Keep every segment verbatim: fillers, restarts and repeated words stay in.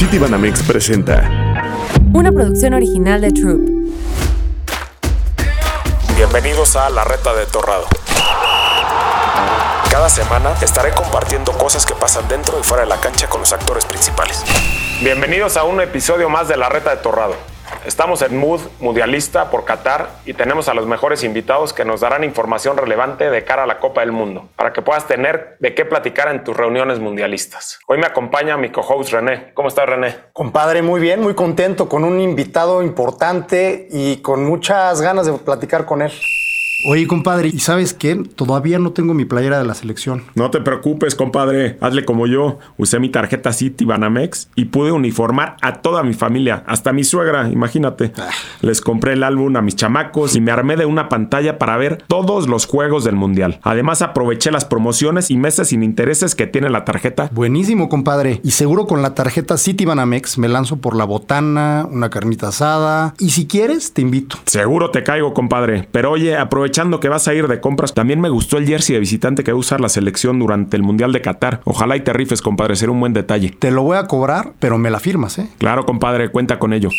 Citibanamex presenta una producción original de Troop. Bienvenidos a La Reta de Torrado. Cada semana estaré compartiendo cosas que pasan dentro y fuera de la cancha con los actores principales. Bienvenidos a un episodio más de La Reta de Torrado. Estamos en mood mundialista por Qatar y tenemos a los mejores invitados que nos darán información relevante de cara a la Copa del Mundo, para que puedas tener de qué platicar en tus reuniones mundialistas. Hoy me acompaña mi co-host René. ¿Cómo estás, René? Compadre, muy bien, muy contento con un invitado importante y con muchas ganas de platicar con él. Oye, compadre, ¿y sabes qué? Todavía no tengo mi playera de la selección. No te preocupes, compadre. Hazle como yo. Usé mi tarjeta Citibanamex y pude uniformar a toda mi familia, hasta mi suegra, imagínate. Ah. Les compré el álbum a mis chamacos y me armé de una pantalla para ver todos los juegos del Mundial. Además, aproveché las promociones y meses sin intereses que tiene la tarjeta. Buenísimo, compadre. Y seguro con la tarjeta Citibanamex me lanzo por la botana, una carnita asada y si quieres, te invito. Seguro te caigo, compadre. Pero oye, aproveché Aprovechando que vas a ir de compras, también me gustó el jersey de visitante que va a usar la selección durante el Mundial de Qatar. Ojalá y te rifes, compadre, será un buen detalle. Te lo voy a cobrar, pero me la firmas, ¿eh? Claro, compadre, cuenta con ello.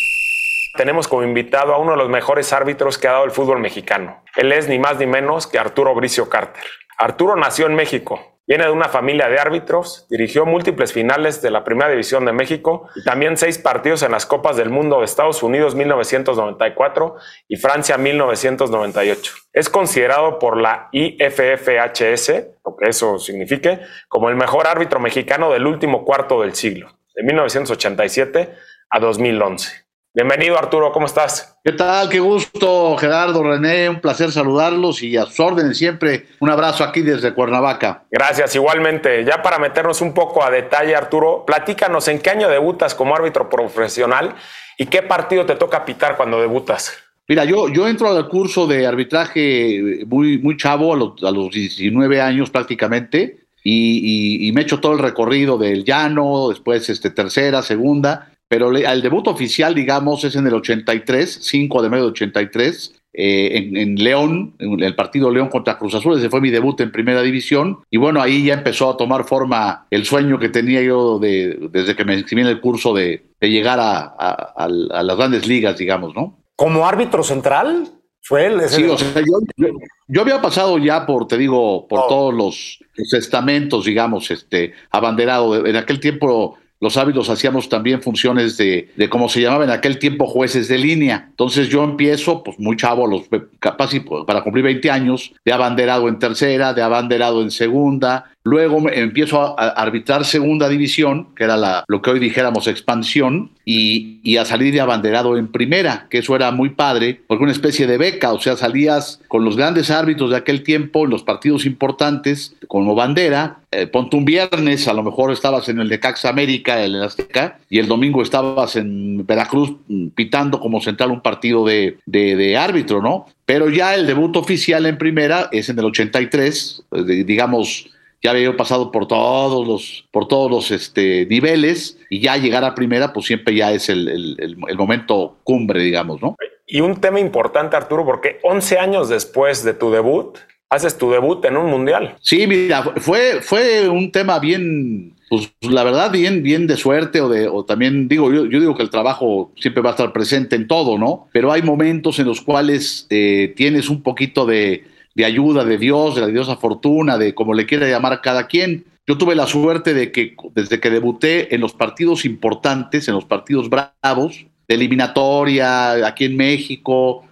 Tenemos como invitado a uno de los mejores árbitros que ha dado el fútbol mexicano. Él es ni más ni menos que Arturo Brizio Carter. Arturo nació en México. Viene de una familia de árbitros, dirigió múltiples finales de la Primera División de México y también seis partidos en las Copas del Mundo de Estados Unidos mil novecientos noventa y cuatro y Francia mil novecientos noventa y ocho. Es considerado por la I F F H S, lo que eso signifique, como el mejor árbitro mexicano del último cuarto del siglo, de mil novecientos ochenta y siete a dos mil once. Bienvenido, Arturo, ¿cómo estás? ¿Qué tal? Qué gusto, Gerardo, René, un placer saludarlos y a sus órdenes siempre. Un abrazo aquí desde Cuernavaca. Gracias, igualmente. Ya para meternos un poco a detalle, Arturo, platícanos en qué año debutas como árbitro profesional y qué partido te toca pitar cuando debutas. Mira, yo, yo entro al curso de arbitraje muy, muy chavo, a los, a los diecinueve años prácticamente, y, y, y me echo todo el recorrido del llano, después este, tercera, segunda... Pero el debut oficial, digamos, es en el ochenta y tres, cinco de mayo de ochenta y tres, eh, en, en León, en el partido León contra Cruz Azul. Ese fue mi debut en Primera División. Y bueno, ahí ya empezó a tomar forma el sueño que tenía yo de, desde que me inscribí en el curso de, de llegar a, a, a, a las grandes ligas, digamos, ¿no? ¿Como árbitro central? ¿Fue él? Sí, el... o sea, yo, yo, yo había pasado ya por, te digo, por oh. todos los, los estamentos, digamos, este, abanderado. En aquel tiempo... Los árbitros hacíamos también funciones de, de, como se llamaba en aquel tiempo, jueces de línea. Entonces yo empiezo, pues muy chavo, los, capaz y para cumplir veinte años, de abanderado en tercera, de abanderado en segunda. Luego me, empiezo a, a arbitrar segunda división, que era la, lo que hoy dijéramos expansión, y, y a salir de abanderado en primera, que eso era muy padre, porque una especie de beca, o sea, salías con los grandes árbitros de aquel tiempo, en los partidos importantes, como bandera. Eh, ponte un viernes, a lo mejor estabas en el de Caxa América, el de Azteca, y el domingo estabas en Veracruz pitando como central un partido de, de, de árbitro, ¿no? Pero ya el debut oficial en primera es en el ochenta y tres, digamos, ya había pasado por todos los, por todos los este, niveles, y ya llegar a primera, pues siempre ya es el, el, el momento cumbre, digamos, ¿no? Y un tema importante, Arturo, porque once años después de tu debut... Haces tu debut en un mundial. Sí, mira, fue, fue un tema bien, pues la verdad, bien, bien de suerte, o de, o también digo, yo, yo digo que el trabajo siempre va a estar presente en todo, ¿no? Pero hay momentos en los cuales eh, tienes un poquito de, de ayuda de Dios, de la diosa fortuna, de como le quiera llamar cada quien. Yo tuve la suerte de que desde que debuté en los partidos importantes, en los partidos bravos, de eliminatoria, aquí en México,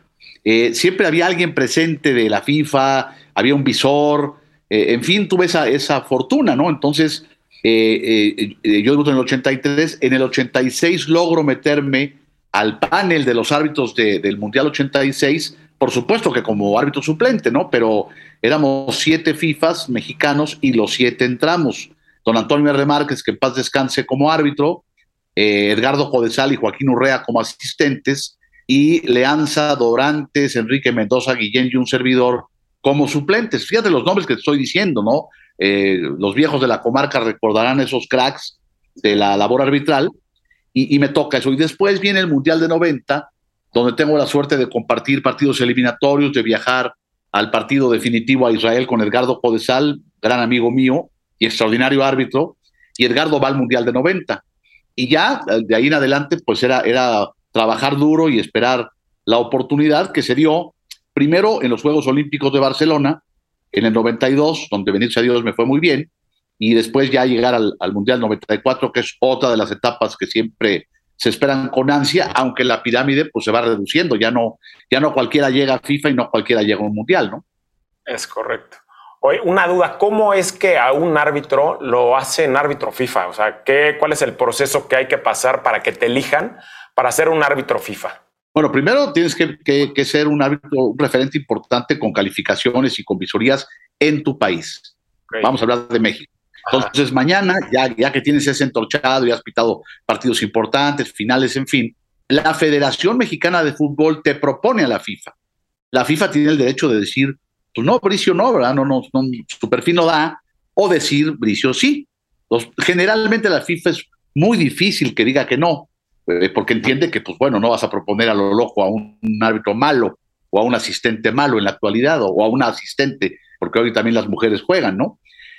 eh, siempre había alguien presente de la FIFA. Había un visor, eh, en fin, tuve esa, esa fortuna, ¿no? Entonces, eh, eh, eh, yo debuté en el ochenta y tres, en el ochenta y seis logro meterme al panel de los árbitros de, del Mundial ochenta y seis, por supuesto que como árbitro suplente, ¿no? Pero éramos siete FIFAs mexicanos y los siete entramos. Don Antonio R. Márquez, que en paz descanse, como árbitro, eh, Edgardo Codesal y Joaquín Urrea como asistentes, y Leanza, Dorantes, Enrique Mendoza, Guillén y un servidor, como suplentes. Fíjate los nombres que te estoy diciendo, ¿no? Eh, los viejos de la comarca recordarán esos cracks de la labor arbitral, y, y me toca eso. Y después viene el Mundial de noventa, donde tengo la suerte de compartir partidos eliminatorios, de viajar al partido definitivo a Israel con Edgardo Codesal, gran amigo mío y extraordinario árbitro, y Edgardo va al Mundial de noventa. y ya de ahí en adelante pues era, era trabajar duro y esperar la oportunidad que se dio primero en los Juegos Olímpicos de Barcelona en el noventa y dos, donde bendito a Dios me fue muy bien, y después ya llegar al, al Mundial noventa y cuatro, que es otra de las etapas que siempre se esperan con ansia, aunque la pirámide pues se va reduciendo, ya no, ya no cualquiera llega a FIFA y no cualquiera llega a un Mundial, ¿no? Es correcto. Oye, una duda, ¿cómo es que a un árbitro lo hacen árbitro FIFA? O sea, ¿qué, ¿cuál es el proceso que hay que pasar para que te elijan para ser un árbitro FIFA? Bueno, primero tienes que, que, que ser un árbitro, un referente importante con calificaciones y con visorías en tu país. Okay. Vamos a hablar de México. Entonces, ajá, mañana, ya, ya que tienes ese entorchado y has pitado partidos importantes, finales, en fin, la Federación Mexicana de Fútbol te propone a la FIFA. La FIFA tiene el derecho de decir, pues no, Brizio no, ¿verdad? No, no, no, su perfil no da, o decir, Brizio sí. Los, generalmente la FIFA es muy difícil que diga que no, porque entiende que, pues bueno, no vas a proponer a lo loco a un, un árbitro malo o a un asistente malo en la actualidad, o, o a una asistente, porque hoy también las mujeres juegan, ¿no?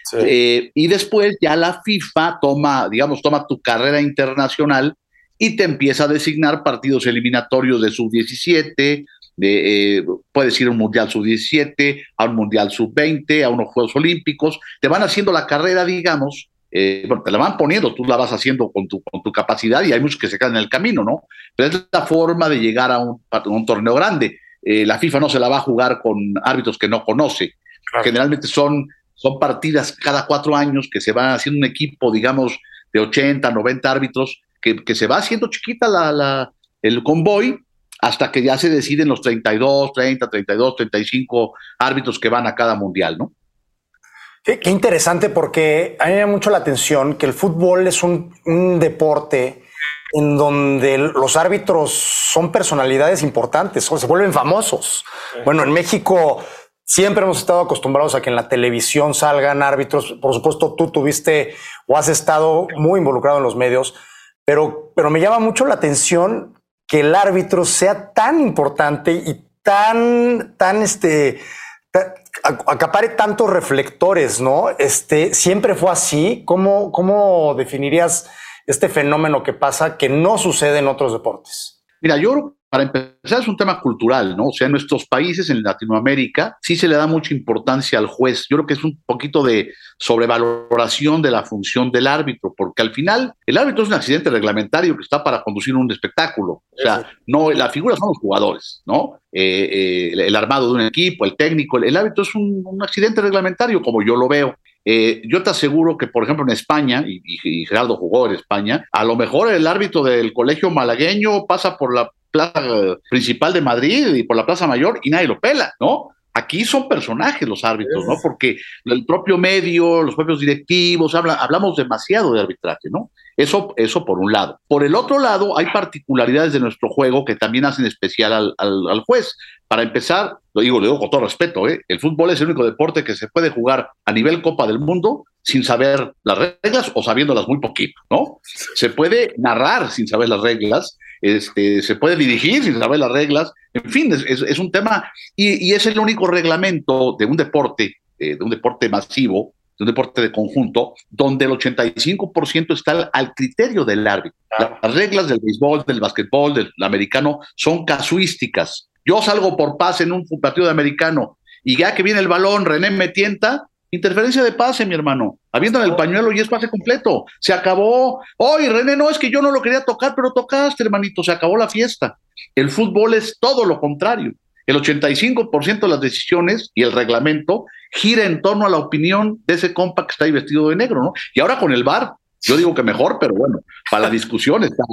Sí. Eh, y después ya la FIFA toma, digamos, toma tu carrera internacional y te empieza a designar partidos eliminatorios de sub diecisiete, de, eh, puedes ir a un Mundial sub diecisiete, a un Mundial sub veinte, a unos Juegos Olímpicos, te van haciendo la carrera, digamos, eh, bueno, te la van poniendo, tú la vas haciendo con tu, con tu capacidad, y hay muchos que se quedan en el camino, ¿no? Pero es la forma de llegar a un, a un torneo grande. Eh, la FIFA no se la va a jugar con árbitros que no conoce. Claro. Generalmente son... Son partidas cada cuatro años que se van haciendo un equipo, digamos, de ochenta, noventa árbitros, que, que se va haciendo chiquita la, la, el convoy hasta que ya se deciden los treinta y dos, treinta, treinta y dos, treinta y cinco árbitros que van a cada mundial, ¿no? Qué, qué interesante, porque a mí me llama mucho la atención que el fútbol es un, un deporte en donde los árbitros son personalidades importantes, o se vuelven famosos. Sí. Bueno, en México... Siempre hemos estado acostumbrados a que en la televisión salgan árbitros. Por supuesto, tú tuviste o has estado muy involucrado en los medios, pero, pero me llama mucho la atención que el árbitro sea tan importante y tan, tan, este, tan, acapare tantos reflectores, ¿no? Este, ¿siempre fue así? ¿Cómo, cómo definirías este fenómeno que pasa que no sucede en otros deportes? Mira, yo... Para empezar, es un tema cultural, ¿no? O sea, en nuestros países, en Latinoamérica, sí se le da mucha importancia al juez. Yo creo que es un poquito de sobrevaloración de la función del árbitro, porque al final el árbitro es un accidente reglamentario que está para conducir un espectáculo. O sea, no, la figura son los jugadores, ¿no? Eh, eh, el armado de un equipo, el técnico. El, el árbitro es un, un accidente reglamentario, como yo lo veo. Eh, yo te aseguro que, por ejemplo, en España, y, y Gerardo jugó en España, a lo mejor el árbitro del colegio malagueño pasa por la plaza principal de Madrid y por la Plaza Mayor y nadie lo pela, ¿no? Aquí son personajes los árbitros, ¿no? Porque el propio medio, los propios directivos, habla, hablamos demasiado de arbitraje, ¿no? Eso, eso por un lado. Por el otro lado, hay particularidades de nuestro juego que también hacen especial al, al, al juez. Para empezar, lo digo, lo digo con todo respeto, ¿eh? El fútbol es el único deporte que se puede jugar a nivel Copa del Mundo sin saber las reglas o sabiéndolas muy poquito, ¿no? Se puede narrar sin saber las reglas, Este, se puede dirigir sin saber las reglas, en fin, es, es, es un tema, y, y es el único reglamento de un deporte, eh, de un deporte masivo, de un deporte de conjunto, donde el ochenta y cinco por ciento está al, al criterio del árbitro. Las reglas del béisbol, del básquetbol, del americano, son casuísticas. Yo salgo por pase en un partido de americano, y ya que viene el balón, René me tienta, interferencia de pase, mi hermano. Aviéndole el pañuelo y es pase completo. Se acabó. Oye, René, no, es que yo no lo quería tocar, pero tocaste, hermanito. Se acabó la fiesta. El fútbol es todo lo contrario. El ochenta y cinco por ciento de las decisiones y el reglamento gira en torno a la opinión de ese compa que está ahí vestido de negro, ¿no? Y ahora con el V A R, yo digo que mejor, pero bueno, para la discusión está,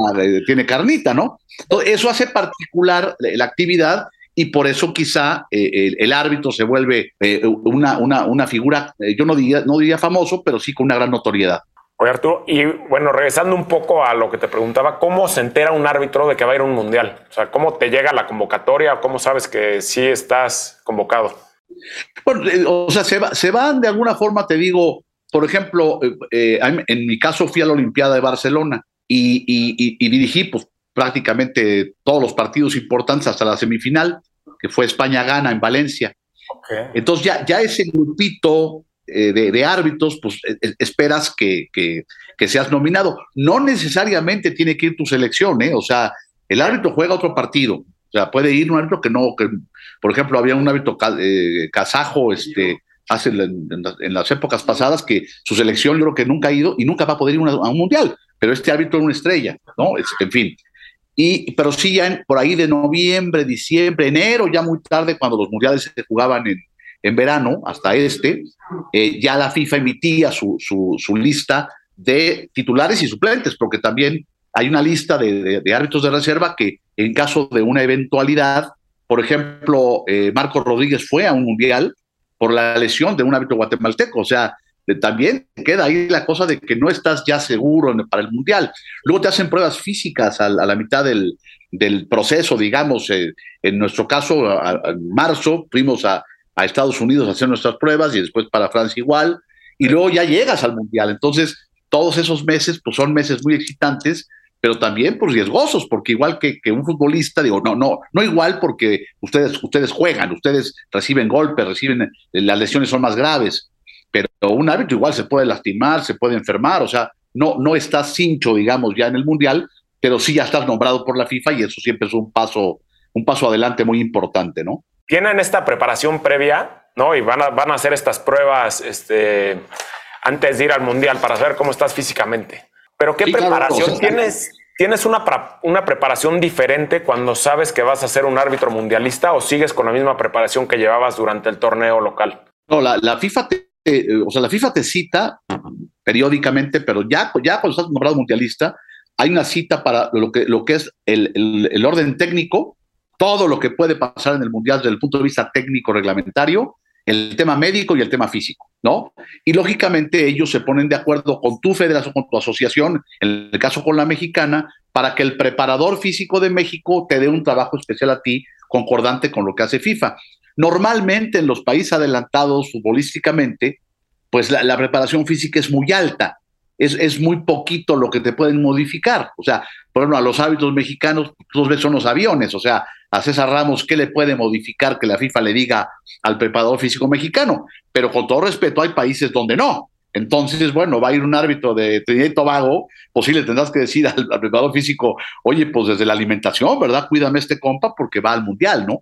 tiene carnita, ¿no? Entonces, eso hace particular la actividad. Y por eso quizá eh, el, el árbitro se vuelve eh, una, una, una figura, eh, yo no diría, no diría famoso, pero sí con una gran notoriedad. Oye, Arturo, y bueno, regresando un poco a lo que te preguntaba, ¿cómo se entera un árbitro de que va a ir a un mundial? O sea, ¿cómo te llega la convocatoria? ¿Cómo sabes que sí estás convocado? Bueno, eh, o sea, se, va, se van de alguna forma, te digo, por ejemplo, eh, en mi caso fui a la Olimpiada de Barcelona y, y, y, y dirigí, pues, prácticamente todos los partidos importantes hasta la semifinal, que fue España-Ghana en Valencia. Okay. Entonces ya, ya ese grupito eh, de, de árbitros, pues eh, esperas que, que, que seas nominado. No necesariamente tiene que ir tu selección, ¿eh? O sea, el árbitro juega otro partido. O sea, puede ir un árbitro que no, que, por ejemplo, había un árbitro eh, kazajo este, hace en, en las épocas pasadas, que su selección yo creo que nunca ha ido y nunca va a poder ir una, a un mundial, pero este árbitro es una estrella, ¿no? Este, en fin. Y, pero sí, ya en, por ahí de noviembre, diciembre, enero, ya muy tarde, cuando los mundiales se jugaban en, en verano, hasta este, eh, ya la FIFA emitía su, su, su lista de titulares y suplentes, porque también hay una lista de, de, de árbitros de reserva que, en caso de una eventualidad, por ejemplo, eh, Marco Rodríguez fue a un mundial por la lesión de un árbitro guatemalteco. O sea, de, también queda ahí la cosa de que no estás ya seguro en, para el mundial. Luego te hacen pruebas físicas a, a la mitad del, del proceso, digamos. Eh, en nuestro caso, a, a, en marzo fuimos a, a Estados Unidos a hacer nuestras pruebas y después para Francia igual. Y luego ya llegas al mundial. Entonces, todos esos meses pues son meses muy excitantes, pero también pues riesgosos, porque igual que, que un futbolista, digo, no, no, no igual, porque ustedes, ustedes juegan, ustedes reciben golpes, reciben, las lesiones son más graves, pero un árbitro igual se puede lastimar, se puede enfermar. O sea, no, no estás cincho, digamos, ya en el mundial, pero sí ya estás nombrado por la FIFA, y eso siempre es un paso, un paso adelante muy importante, ¿no? Tienen esta preparación previa, ¿no? Y van a, van a hacer estas pruebas este, antes de ir al mundial para saber cómo estás físicamente. Pero ¿qué sí, preparación claro, o sea, tienes? ¿Tienes una, una preparación diferente cuando sabes que vas a ser un árbitro mundialista, o sigues con la misma preparación que llevabas durante el torneo local? No, la, la FIFA te, eh, o sea, la FIFA te cita periódicamente, pero ya, ya cuando estás nombrado mundialista, hay una cita para lo que, lo que es el, el, el orden técnico, todo lo que puede pasar en el mundial desde el punto de vista técnico reglamentario, el tema médico y el tema físico, ¿no? Y lógicamente ellos se ponen de acuerdo con tu federación, con tu asociación, en el caso con la mexicana, para que el preparador físico de México te dé un trabajo especial a ti, concordante con lo que hace FIFA. Normalmente en los países adelantados futbolísticamente, pues la, la preparación física es muy alta, es, es muy poquito lo que te pueden modificar. O sea, por ejemplo, a los árbitros mexicanos dos veces son los aviones, o sea, a César Ramos, ¿qué le puede modificar que la FIFA le diga al preparador físico mexicano? Pero con todo respeto, hay países donde no. Entonces, bueno, va a ir un árbitro de Trinidad y Tobago, pues sí le tendrás que decir al, al preparador físico, oye, pues desde la alimentación, ¿verdad? Cuídame este compa porque va al mundial, ¿no?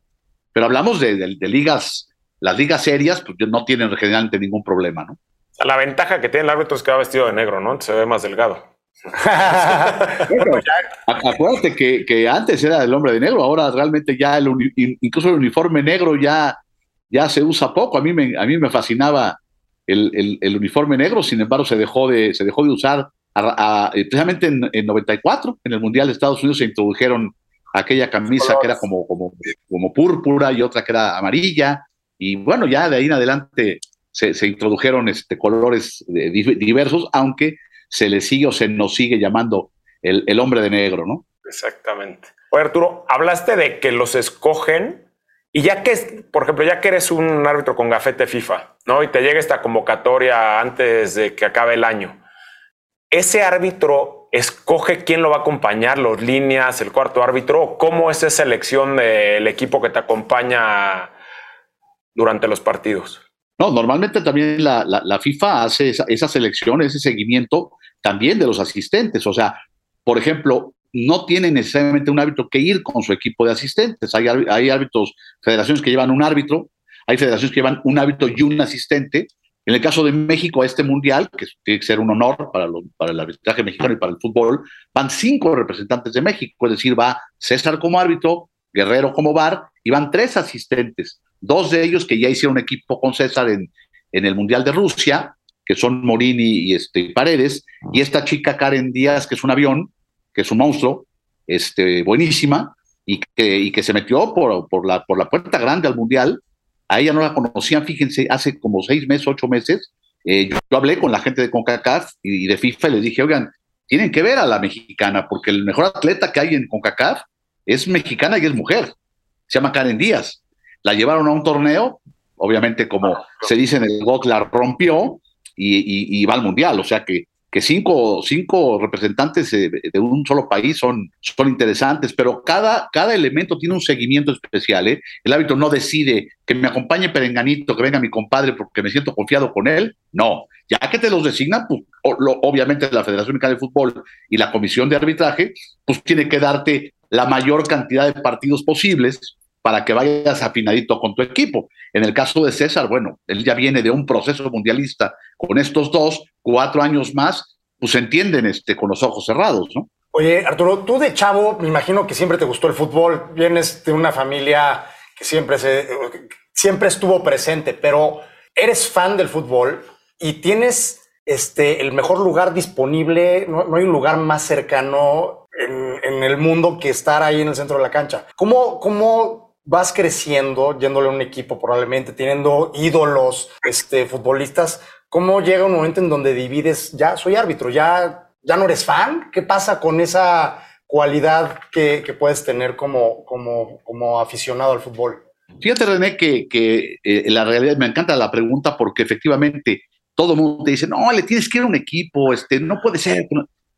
Pero hablamos de, de, de ligas, las ligas serias, pues no tienen generalmente ningún problema, ¿no? La ventaja que tiene el árbitro es que va vestido de negro, ¿no? Se ve más delgado. Bueno, acuérdate que, que antes era el hombre de negro, ahora realmente ya el uni, incluso el uniforme negro ya, ya se usa poco. A mí me, a mí me fascinaba el, el, el uniforme negro, sin embargo se dejó de, se dejó de usar a, a, precisamente en, en noventa y cuatro, en el Mundial de Estados Unidos se introdujeron aquella camisa que era como, como, como púrpura y otra que era amarilla, y bueno, ya de ahí en adelante se, se introdujeron este, colores diversos, aunque se le sigue o se nos sigue llamando el, el hombre de negro, ¿no? Exactamente. Oye, Arturo, hablaste de que los escogen, y ya que, por ejemplo, ya que eres un árbitro con gafete FIFA, ¿no? Y te llega esta convocatoria antes de que acabe el año. ¿Ese árbitro escoge quién lo va a acompañar, los líneas, el cuarto árbitro? ¿O cómo es esa elección del equipo que te acompaña durante los partidos? No, normalmente también la, la, la FIFA hace esa, esa selección, ese seguimiento también de los asistentes. O sea, por ejemplo, no tiene necesariamente un árbitro que ir con su equipo de asistentes. Hay, hay árbitros, federaciones que llevan un árbitro, hay federaciones que llevan un árbitro y un asistente. En el caso de México, este mundial, que tiene que ser un honor para, lo, para el arbitraje mexicano y para el fútbol, van cinco representantes de México. Es decir, va César como árbitro, Guerrero como V A R, y van tres asistentes. Dos de ellos que ya hicieron equipo con César en, en el Mundial de Rusia, que son Morini y, y este, Paredes, y esta chica Karen Díaz, que es un avión, que es un monstruo, este, buenísima, y que, y que se metió por, por, la, por la puerta grande al Mundial. A ella no la conocían, fíjense, hace como seis meses, ocho meses, eh, yo, yo hablé con la gente de CONCACAF y, y de FIFA y les dije, oigan, tienen que ver a la mexicana, porque el mejor atleta que hay en CONCACAF es mexicana y es mujer, se llama Karen Díaz. La llevaron a un torneo, obviamente como se dice en el G O T, la rompió y, y, y va al mundial. O sea que, que cinco, cinco representantes de un solo país son, son interesantes, pero cada, cada elemento tiene un seguimiento especial, ¿eh? El árbitro no decide que me acompañe Perenganito, que venga mi compadre porque me siento confiado con él, no. Ya que te los designan, pues, obviamente la Federación Mexicana de Fútbol y la Comisión de Arbitraje, pues tiene que darte la mayor cantidad de partidos posibles para que vayas afinadito con tu equipo. En el caso de César, bueno, él ya viene de un proceso mundialista con estos dos, cuatro años más, pues se entienden este, con los ojos cerrados, ¿no? Oye, Arturo, tú de chavo, me imagino que siempre te gustó el fútbol, vienes de una familia que siempre, se, siempre estuvo presente, pero eres fan del fútbol y tienes este, el mejor lugar disponible, no, no hay un lugar más cercano en, en el mundo que estar ahí en el centro de la cancha. ¿Cómo, cómo vas creciendo, yéndole a un equipo probablemente, teniendo ídolos este, futbolistas? ¿Cómo llega un momento en donde divides, ya soy árbitro, ya, ya no eres fan? ¿Qué pasa con esa cualidad que, que puedes tener como, como, como aficionado al fútbol? Fíjate, René, que, que eh, la realidad, me encanta la pregunta porque efectivamente todo el mundo te dice, no, le tienes que ir a un equipo, este, no puede ser.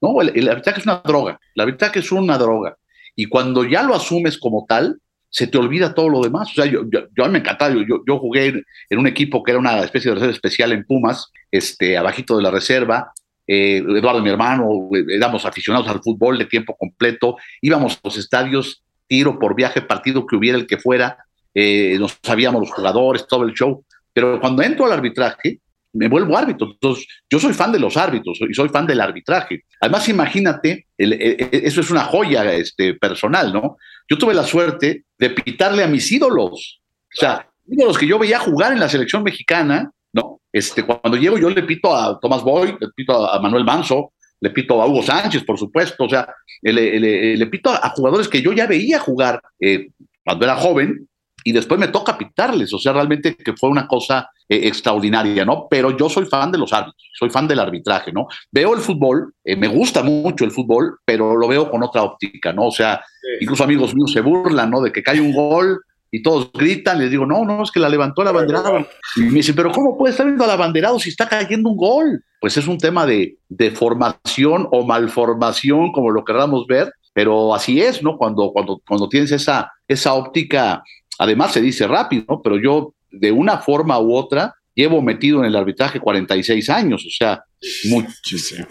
No, el, el arbitraje es una droga, el arbitraje es una droga. Y cuando ya lo asumes como tal, se te olvida todo lo demás. O sea, yo, yo, yo me encantaba, yo, yo jugué en, en un equipo que era una especie de reserva especial en Pumas, este, abajito de la reserva. Eh, Eduardo, mi hermano, éramos aficionados al fútbol de tiempo completo, íbamos a los estadios, tiro por viaje, partido que hubiera, el que fuera. Eh, no sabíamos los jugadores, todo el show, pero cuando entro al arbitraje, me vuelvo árbitro. Entonces, yo soy fan de los árbitros y soy fan del arbitraje. Además, imagínate, el, el, eso es una joya este, personal, ¿no? Yo tuve la suerte de pitarle a mis ídolos, o sea, ídolos que yo veía jugar en la selección mexicana, ¿no? Este, cuando llego yo le pito a Tomás Boy, le pito a Manuel Manso, le pito a Hugo Sánchez, por supuesto, o sea, le, le, le pito a jugadores que yo ya veía jugar eh, cuando era joven, y después me toca pitarles, o sea, realmente que fue una cosa eh, extraordinaria, ¿no? Pero yo soy fan de los árbitros, soy fan del arbitraje, ¿no? Veo el fútbol, eh, me gusta mucho el fútbol, pero lo veo con otra óptica, ¿no? O sea, sí. Incluso amigos míos se burlan, ¿no? De que cae un gol y todos gritan, les digo, no, no, es que la levantó el abanderado. Y me dicen, pero ¿cómo puede estar viendo al abanderado si está cayendo un gol? Pues es un tema de, de formación o malformación, como lo queramos ver, pero así es, ¿no? Cuando, cuando, cuando tienes esa, esa óptica. Además se dice rápido, ¿no? Pero yo de una forma u otra llevo metido en el arbitraje cuarenta y seis años, o sea, muchísimo.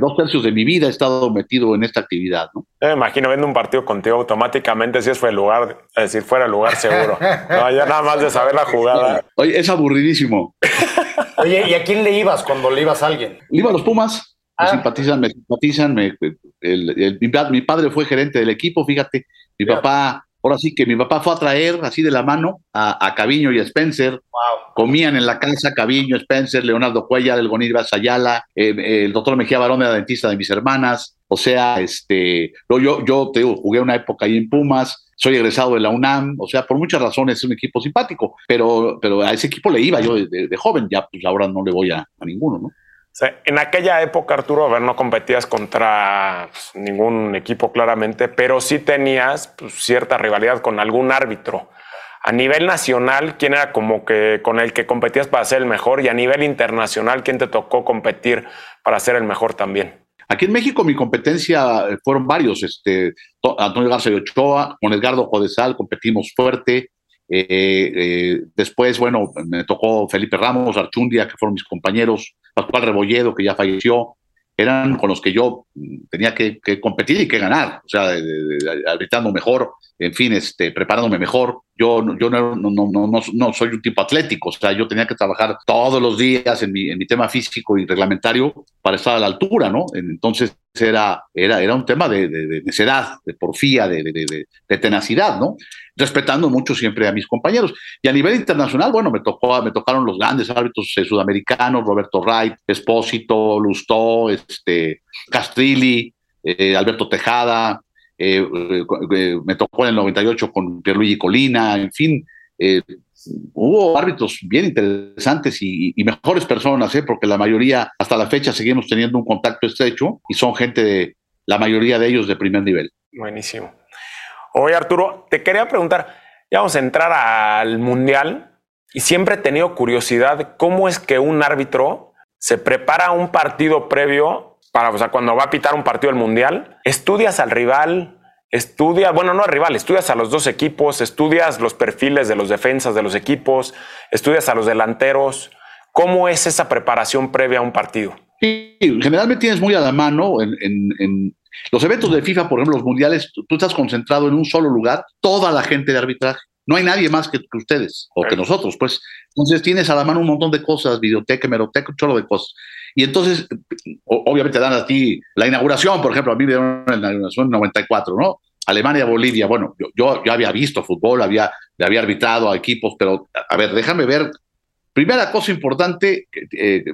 Dos tercios de mi vida he estado metido en esta actividad, ¿no? Yo me imagino viendo un partido contigo automáticamente si es fuera el lugar, es decir, fuera el lugar seguro. No, ya nada más de saber la jugada. Oye, es aburridísimo. Oye, ¿y a quién le ibas cuando le ibas a alguien? Le iba a los Pumas. Me ah. simpatizan, me simpatizan. Me, el, el, mi, mi padre fue gerente del equipo, fíjate. Mi fíjate. papá... Ahora sí que mi papá fue a traer así de la mano a, a Cabiño y a Spencer. Wow. Comían en la casa Cabiño, Spencer, Leonardo Cuellar, El Gonilva Sayala, eh, eh, el doctor Mejía Barón era dentista de mis hermanas. O sea, este, yo, yo te digo, jugué una época ahí en Pumas, soy egresado de la UNAM. O sea, por muchas razones es un equipo simpático, pero, pero a ese equipo le iba yo de, de, de joven. Ya pues ahora no le voy a, a ninguno, ¿no? O sea, en aquella época, Arturo, a ver, no competías contra pues, ningún equipo claramente, pero sí tenías pues, cierta rivalidad con algún árbitro. A nivel nacional, ¿quién era como que con el que competías para ser el mejor? Y a nivel internacional, ¿quién te tocó competir para ser el mejor también? Aquí en México mi competencia fueron varios. Este, Antonio Garza y Ochoa, con Edgardo Codesal competimos fuerte. Eh, eh, después, bueno, me tocó Felipe Ramos, Archundia, que fueron mis compañeros, Pascual Rebolledo, que ya falleció, eran con los que yo tenía que, que competir y que ganar, o sea, eh, eh, arbitrando mejor, en fin, este, preparándome mejor. Yo, yo no, no, no, no, no soy un tipo atlético, o sea, yo tenía que trabajar todos los días en mi, en mi tema físico y reglamentario para estar a la altura, ¿no? Entonces era, era, era un tema de, de, de necedad, de porfía, de, de, de, de tenacidad, ¿no? Respetando mucho siempre a mis compañeros. Y a nivel internacional, bueno, me tocó, me tocaron los grandes árbitros eh, sudamericanos, Roberto Wright, Espósito, Lustó, este, Castrilli, eh, Alberto Tejada, eh, eh, me tocó en el noventa y ocho con Pierluigi Colina, en fin, eh, hubo árbitros bien interesantes y, y mejores personas, ¿eh? Porque la mayoría, hasta la fecha, seguimos teniendo un contacto estrecho y son gente, de, la mayoría de ellos, de primer nivel. Buenísimo. Oye, Arturo, te quería preguntar, ya vamos a entrar al Mundial y siempre he tenido curiosidad, ¿cómo es que un árbitro se prepara un partido previo para, o sea, cuando va a pitar un partido del Mundial, estudias al rival, estudias, bueno, no al rival, estudias a los dos equipos, estudias los perfiles de los defensas de los equipos, estudias a los delanteros. ¿Cómo es esa preparación previa a un partido? Sí, generalmente tienes muy a la mano en, en, en los eventos de FIFA, por ejemplo, los mundiales, tú, tú estás concentrado en un solo lugar, toda la gente de arbitraje. No hay nadie más que, que ustedes o que nosotros, pues. Entonces tienes a la mano un montón de cosas, videoteca, hemeroteca, un chorro de cosas. Y entonces, obviamente dan a ti la inauguración, por ejemplo, a mí me dieron la inauguración en noventa y cuatro, ¿no? Alemania, Bolivia, bueno, yo, yo, yo había visto fútbol, había, había arbitrado a equipos, pero a ver, déjame ver. Primera cosa importante, eh,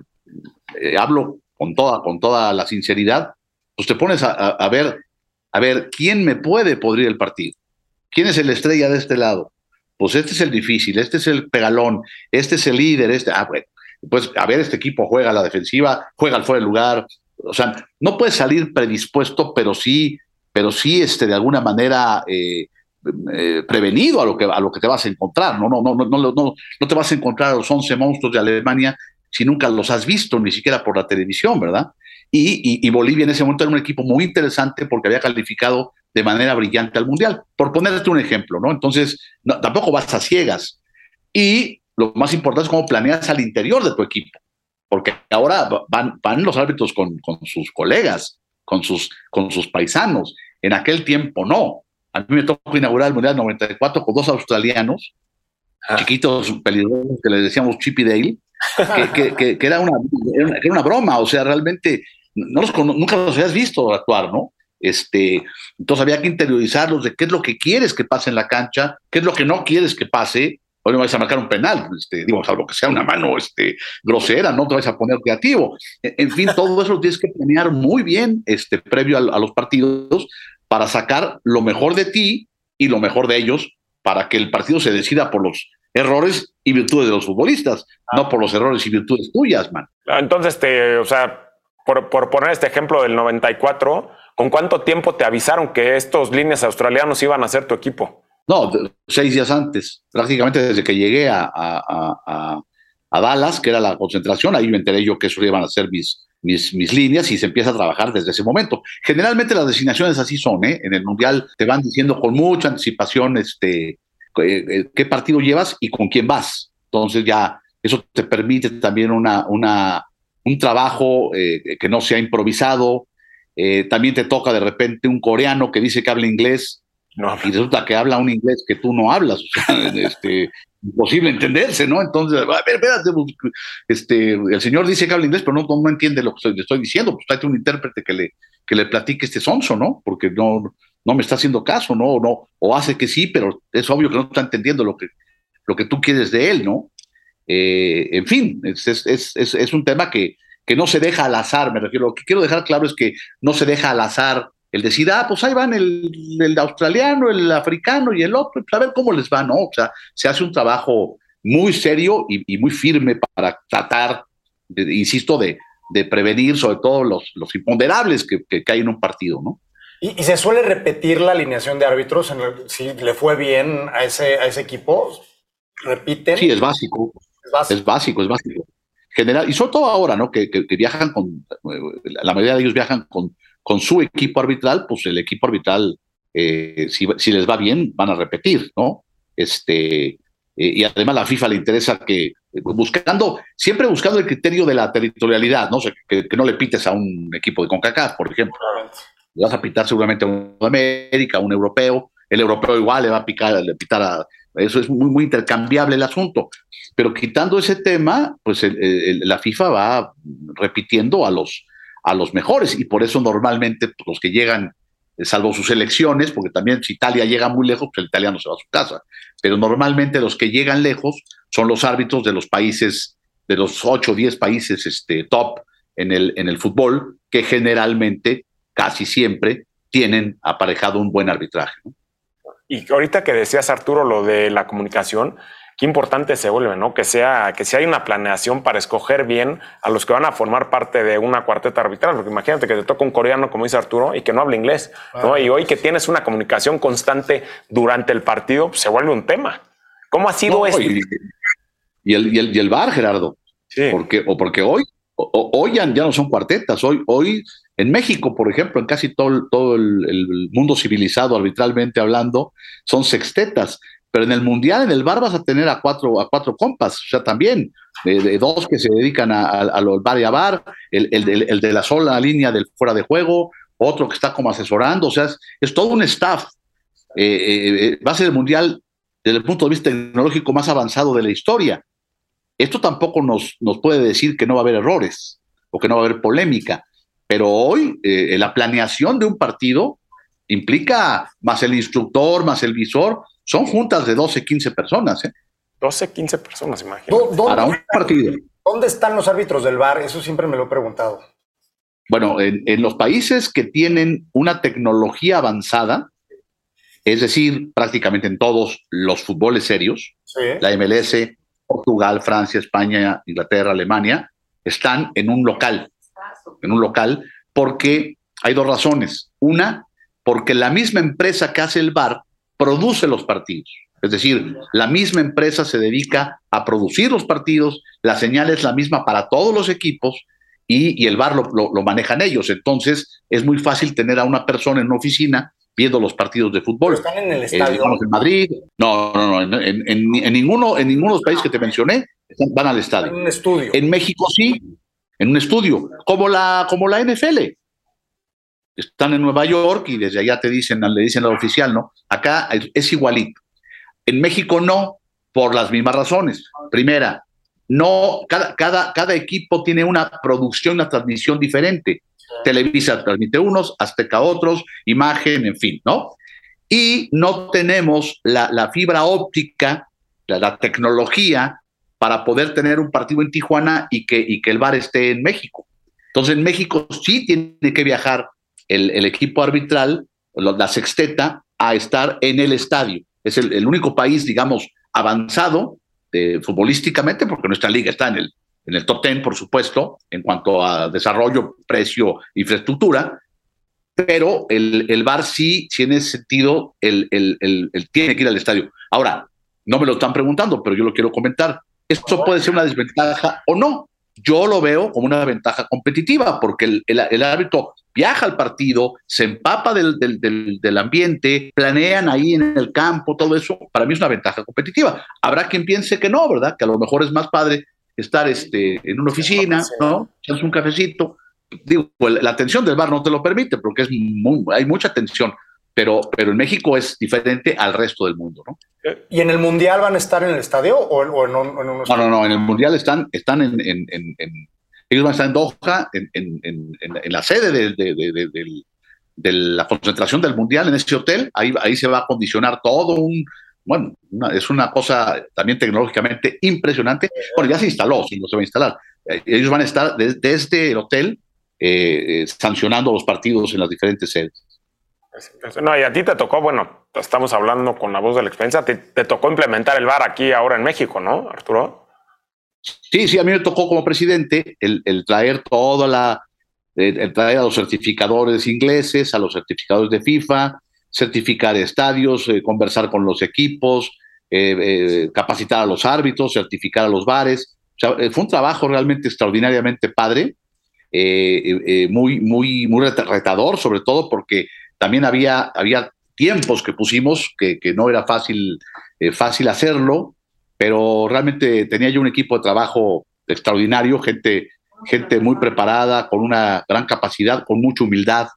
eh, hablo con toda, con toda la sinceridad, pues te pones a, a, a ver, a ver, ¿quién me puede podrir el partido? ¿Quién es el estrella de este lado? Pues este es el difícil, este es el pegalón, este es el líder, este... Ah, bueno, pues a ver, este equipo juega a la defensiva, juega al fuera de lugar. O sea, no puedes salir predispuesto, pero sí, pero sí este, de alguna manera eh, eh, prevenido a lo, que, a lo que te vas a encontrar. No, no, no, no, no, no, no te vas a encontrar a los once monstruos de Alemania si nunca los has visto, ni siquiera por la televisión, ¿verdad? Y, y, y Bolivia en ese momento era un equipo muy interesante porque había calificado de manera brillante al Mundial, por ponerte un ejemplo, ¿no? Entonces, no, tampoco vas a ciegas. Y lo más importante es cómo planeas al interior de tu equipo, porque ahora van, van los árbitros con, con sus colegas, con sus, con sus paisanos. En aquel tiempo no. A mí me tocó inaugurar el Mundial noventa y cuatro con dos australianos, ah. chiquitos, peligrosos, que les decíamos Chip y Dale, que, que, que, que era, una, era, una, era una broma, o sea, realmente no los, nunca los habías visto actuar, ¿no? Este, entonces había que interiorizarlos de qué es lo que quieres que pase en la cancha, qué es lo que no quieres que pase. Hoy no vais a marcar un penal, este, digo, salvo que sea una mano este, grosera, no te vais a poner creativo. En, en fin, todo eso lo tienes que planear muy bien este, previo a, a los partidos para sacar lo mejor de ti y lo mejor de ellos para que el partido se decida por los errores y virtudes de los futbolistas, ah. no por los errores y virtudes tuyas, man. Entonces, te, o sea, por, por poner este ejemplo del noventa y cuatro... ¿Con cuánto tiempo te avisaron que estos líneas australianos iban a ser tu equipo? No, seis días antes, prácticamente desde que llegué a, a, a, a Dallas, que era la concentración, ahí me enteré yo que eso iban a ser mis, mis, mis líneas y se empieza a trabajar desde ese momento. Generalmente las designaciones así son, ¿eh? En el Mundial te van diciendo con mucha anticipación este, qué partido llevas y con quién vas. Entonces ya eso te permite también una, una, un trabajo eh, que no sea improvisado. Eh, también te toca de repente un coreano que dice que habla inglés no. y resulta que habla un inglés que tú no hablas, o sea, este, imposible entenderse, ¿no? Entonces, a ver, espérate, este, el señor dice que habla inglés, pero no, no entiende lo que le estoy diciendo, pues tráete un intérprete que le, que le platique este sonso, ¿no? Porque no, no me está haciendo caso, ¿no? O, no, o hace que sí, pero es obvio que no está entendiendo lo que, lo que tú quieres de él, ¿no? Eh, en fin, es, es, es, es, es un tema que que no se deja al azar, me refiero. Lo que quiero dejar claro es que no se deja al azar el decir, ah, pues ahí van el, el australiano, el africano y el otro, a ver cómo les va, ¿no? O sea, se hace un trabajo muy serio y, y muy firme para tratar, de, insisto, de, de prevenir sobre todo los, los imponderables que, que, que hay en un partido, ¿no? ¿Y, y se suele repetir la alineación de árbitros? En el, si le fue bien a ese, a ese equipo, ¿repiten? Sí, es básico. Es básico, es básico. Es básico. General, y sobre todo ahora, ¿no? Que, que, que viajan con, la mayoría de ellos viajan con, con su equipo arbitral, pues el equipo arbitral, eh, si, si les va bien, van a repetir, ¿no? Este, eh, y además la FIFA le interesa que, buscando, siempre buscando el criterio de la territorialidad, ¿no? O sea, que, que no le pites a un equipo de CONCACAF, por ejemplo. Le vas a pitar seguramente a un América, a un europeo, el europeo igual le va a picar, le pitar a... Eso es muy, muy intercambiable el asunto. Pero quitando ese tema, pues el, el, la FIFA va repitiendo a los, a los mejores. Y por eso normalmente pues, los que llegan, salvo sus elecciones, porque también si Italia llega muy lejos, pues el italiano se va a su casa. Pero normalmente los que llegan lejos son los árbitros de los países, de los ocho o diez países este, top en el, en el fútbol, que generalmente, casi siempre, tienen aparejado un buen arbitraje, ¿no? Y ahorita que decías, Arturo, lo de la comunicación, qué importante se vuelve, ¿no? Que sea, que si hay una planeación para escoger bien a los que van a formar parte de una cuarteta arbitral, porque imagínate que te toca un coreano, como dice Arturo, y que no habla inglés, ah, ¿no? Y hoy que tienes una comunicación constante durante el partido, pues se vuelve un tema. ¿Cómo ha sido no, esto? Y, y, el, y, el, y el V A R, Gerardo. Sí. Porque, o porque hoy, o, hoy ya no son cuartetas, hoy, hoy En México, por ejemplo, en casi todo, todo el, el mundo civilizado, arbitralmente hablando, son sextetas. Pero en el Mundial, en el VAR, vas a tener a cuatro, a cuatro compas, o sea, también, de, de dos que se dedican a, a, a los VAR y a VAR, el, el, el, el de la sola línea del fuera de juego, otro que está como asesorando, o sea, es, es todo un staff. Eh, eh, va a ser el Mundial, desde el punto de vista tecnológico, más avanzado de la historia. Esto tampoco nos, nos puede decir que no va a haber errores o que no va a haber polémica, pero hoy eh, la planeación de un partido implica más el instructor, más el visor, son juntas de doce, quince personas. ¿eh? doce, quince personas, imagínate. Para un partido. ¿Dónde están los árbitros del VAR? Eso siempre me lo he preguntado. Bueno, en, en los países que tienen una tecnología avanzada, es decir, prácticamente en todos los fútboles serios, sí. La M L S, Portugal, Francia, España, Inglaterra, Alemania, están en un local, en un local, porque hay dos razones. Una, porque la misma empresa que hace el VAR produce los partidos. Es decir, la misma empresa se dedica a producir los partidos, la señal es la misma para todos los equipos y, y el VAR lo, lo, lo manejan ellos. Entonces, es muy fácil tener a una persona en una oficina viendo los partidos de fútbol. ¿Están en el estadio? Eh, en Madrid. No, no, no. En, en, en, ninguno, en ninguno de los países que te mencioné van al estadio. En un estudio. En México sí, en un estudio. Como la, como la N F L. Están en Nueva York y desde allá te dicen, le dicen al oficial, ¿no? Acá es igualito. En México no, por las mismas razones. Primera, no, cada, cada, cada equipo tiene una producción, una transmisión diferente. Televisa transmite unos, Azteca otros, imagen, en fin, ¿no? Y no tenemos la, la fibra óptica, la, la tecnología para poder tener un partido en Tijuana y que, y que el VAR esté en México. Entonces, en México sí tiene que viajar el, el equipo arbitral, la sexteta, a estar en el estadio. Es el, el único país, digamos, avanzado eh, futbolísticamente, porque nuestra liga está en el, en el top ten, por supuesto, en cuanto a desarrollo, precio, infraestructura, pero el, el VAR sí, sí en ese sentido, el, el, el, el tiene que ir al estadio. Ahora, no me lo están preguntando, pero yo lo quiero comentar. Esto puede ser una desventaja o no. Yo lo veo como una ventaja competitiva, porque el, el, el árbitro viaja al partido, se empapa del, del, del, del ambiente, planean ahí en el campo, todo eso, para mí es una ventaja competitiva. Habrá quien piense que no, ¿verdad? Que a lo mejor es más padre estar este, en una oficina, ¿no? Echarse un cafecito. Digo, la atención del VAR no te lo permite, porque es muy, hay mucha atención, pero, pero en México es diferente al resto del mundo, ¿no? ¿Y en el Mundial van a estar en el estadio o, o en, un, en un estadio? No, no, no, en el Mundial están, están en, en, en, en... Ellos van a estar en Doha, en, en, en, en la sede de, de, de, de, de, de la concentración del Mundial, en ese hotel. Ahí, ahí se va a acondicionar todo un... Bueno, una, es una cosa también tecnológicamente impresionante. Bueno, ya se instaló, si no se va a instalar. Ellos van a estar de, desde el hotel eh, eh, sancionando los partidos en las diferentes sedes. No, y a ti te tocó, bueno, estamos hablando con la voz de la experiencia, te, te tocó implementar el VAR aquí ahora en México, ¿no, Arturo? Sí, sí, a mí me tocó como presidente el, el traer toda la... El, el traer a los certificadores ingleses, a los certificadores de FIFA... certificar estadios, eh, conversar con los equipos, eh, eh, capacitar a los árbitros, certificar a los VARes. O sea, fue un trabajo realmente extraordinariamente padre, eh, eh, muy, muy, muy retador, sobre todo porque también había, había tiempos que pusimos que, que no era fácil, eh, fácil hacerlo, pero realmente tenía yo un equipo de trabajo extraordinario, gente, gente muy preparada, con una gran capacidad, con mucha humildad.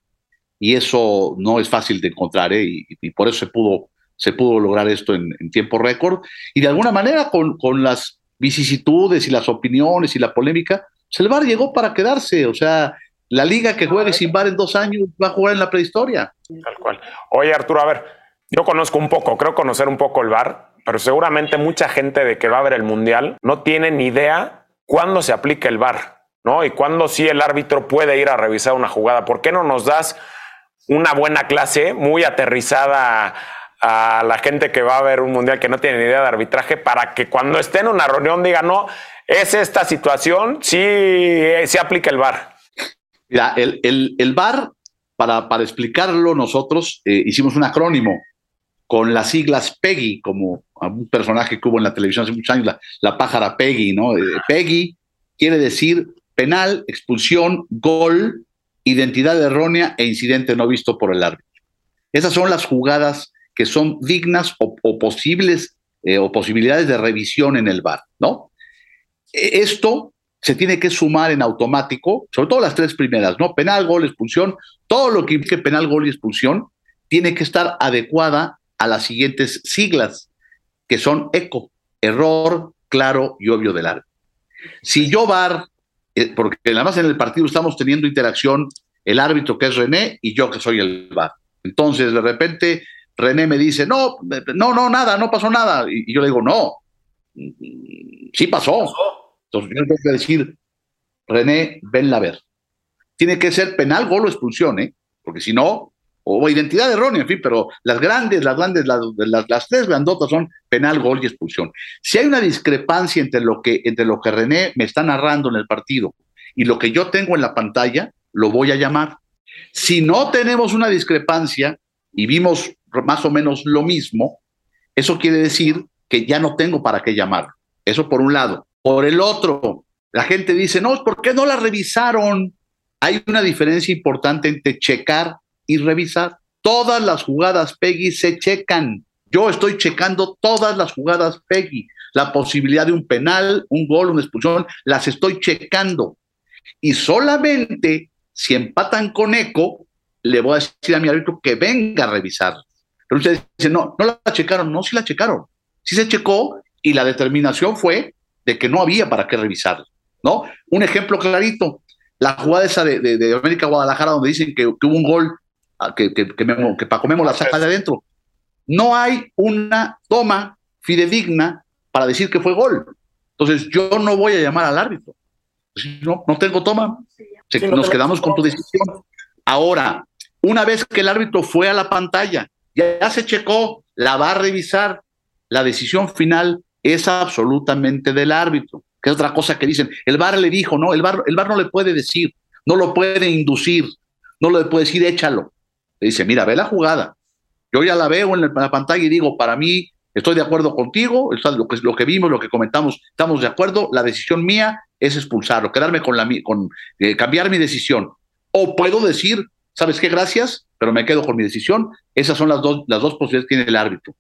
Y eso no es fácil de encontrar, ¿eh? y, y por eso se pudo, se pudo lograr esto en, en tiempo récord. Y de alguna manera, con, con las vicisitudes y las opiniones y la polémica, pues el VAR llegó para quedarse. O sea, la liga que juegue sin VAR en dos años va a jugar en la prehistoria. Tal cual. Oye, Arturo, a ver, yo conozco un poco, creo conocer un poco el VAR, pero seguramente mucha gente de que va a ver el Mundial no tiene ni idea cuándo se aplica el VAR, ¿no? Y cuándo sí el árbitro puede ir a revisar una jugada. ¿Por qué no nos das una buena clase, muy aterrizada a la gente que va a ver un Mundial que no tiene ni idea de arbitraje, para que cuando esté en una reunión diga, no, es esta situación, sí se sí aplica el VAR? Mira, el, el, el VAR, para, para explicarlo nosotros, eh, hicimos un acrónimo con las siglas Peggy, como un personaje que hubo en la televisión hace muchos años, la, la pájara Peggy, ¿no? Eh, Peggy quiere decir penal, expulsión, gol, identidad errónea e incidente no visto por el árbitro. Esas son las jugadas que son dignas o, o posibles eh, o posibilidades de revisión en el V A R, ¿no? Esto se tiene que sumar en automático, sobre todo las tres primeras, ¿no? Penal, gol, expulsión, todo lo que implique penal, gol y expulsión tiene que estar adecuada a las siguientes siglas, que son ECO, error claro y obvio del árbitro. Si yo V A R, eh, porque nada más en el partido estamos teniendo interacción el árbitro que es René y yo que soy el V A R. Entonces, de repente, René me dice, no, no, no, nada, no pasó nada. Y yo le digo, no, sí pasó. Entonces, yo tengo que decir, René, venla a ver. Tiene que ser penal, gol o expulsión, ¿eh? Porque si no, o identidad errónea, en fin, pero las grandes, las grandes, las, las, las tres grandotas son penal, gol y expulsión. Si hay una discrepancia entre lo que, entre lo que René me está narrando en el partido y lo que yo tengo en la pantalla, lo voy a llamar. Si no tenemos una discrepancia y vimos más o menos lo mismo, eso quiere decir que ya no tengo para qué llamar. Eso por un lado. Por el otro, la gente dice, no, ¿por qué no la revisaron? Hay una diferencia importante entre checar y revisar. Todas las jugadas Peggy se checan. Yo estoy checando todas las jugadas Peggy. La posibilidad de un penal, un gol, una expulsión, las estoy checando. Y solamente si empatan con eco, le voy a decir a mi árbitro que venga a revisar. Pero ustedes dicen, no, no la checaron. No, sí la checaron. Sí se checó y la determinación fue de que no había para qué revisarla, ¿no? Un ejemplo clarito, la jugada esa de, de, de América Guadalajara donde dicen que, que hubo un gol que, que, que, Memo, que Paco Memo la saca de adentro. No hay una toma fidedigna para decir que fue gol. Entonces yo no voy a llamar al árbitro. No, no tengo toma. Se, sí, no nos te quedamos con tu decisión. Ahora, una vez que el árbitro fue a la pantalla, ya se checó, la va a revisar. La decisión final es absolutamente del árbitro, que es otra cosa que dicen. El V A R le dijo, no, el V A R, el V A R no le puede decir, no lo puede inducir, no le puede decir échalo. Le dice, mira, ve la jugada. Yo ya la veo en la pantalla y digo, para mí, estoy de acuerdo contigo, lo que, lo que vimos, lo que comentamos, estamos de acuerdo, la decisión mía es expulsarlo, quedarme con la con eh, cambiar mi decisión. O puedo decir, ¿sabes qué? Gracias, pero me quedo con mi decisión. Esas son las dos, las dos posibilidades que tiene el árbitro.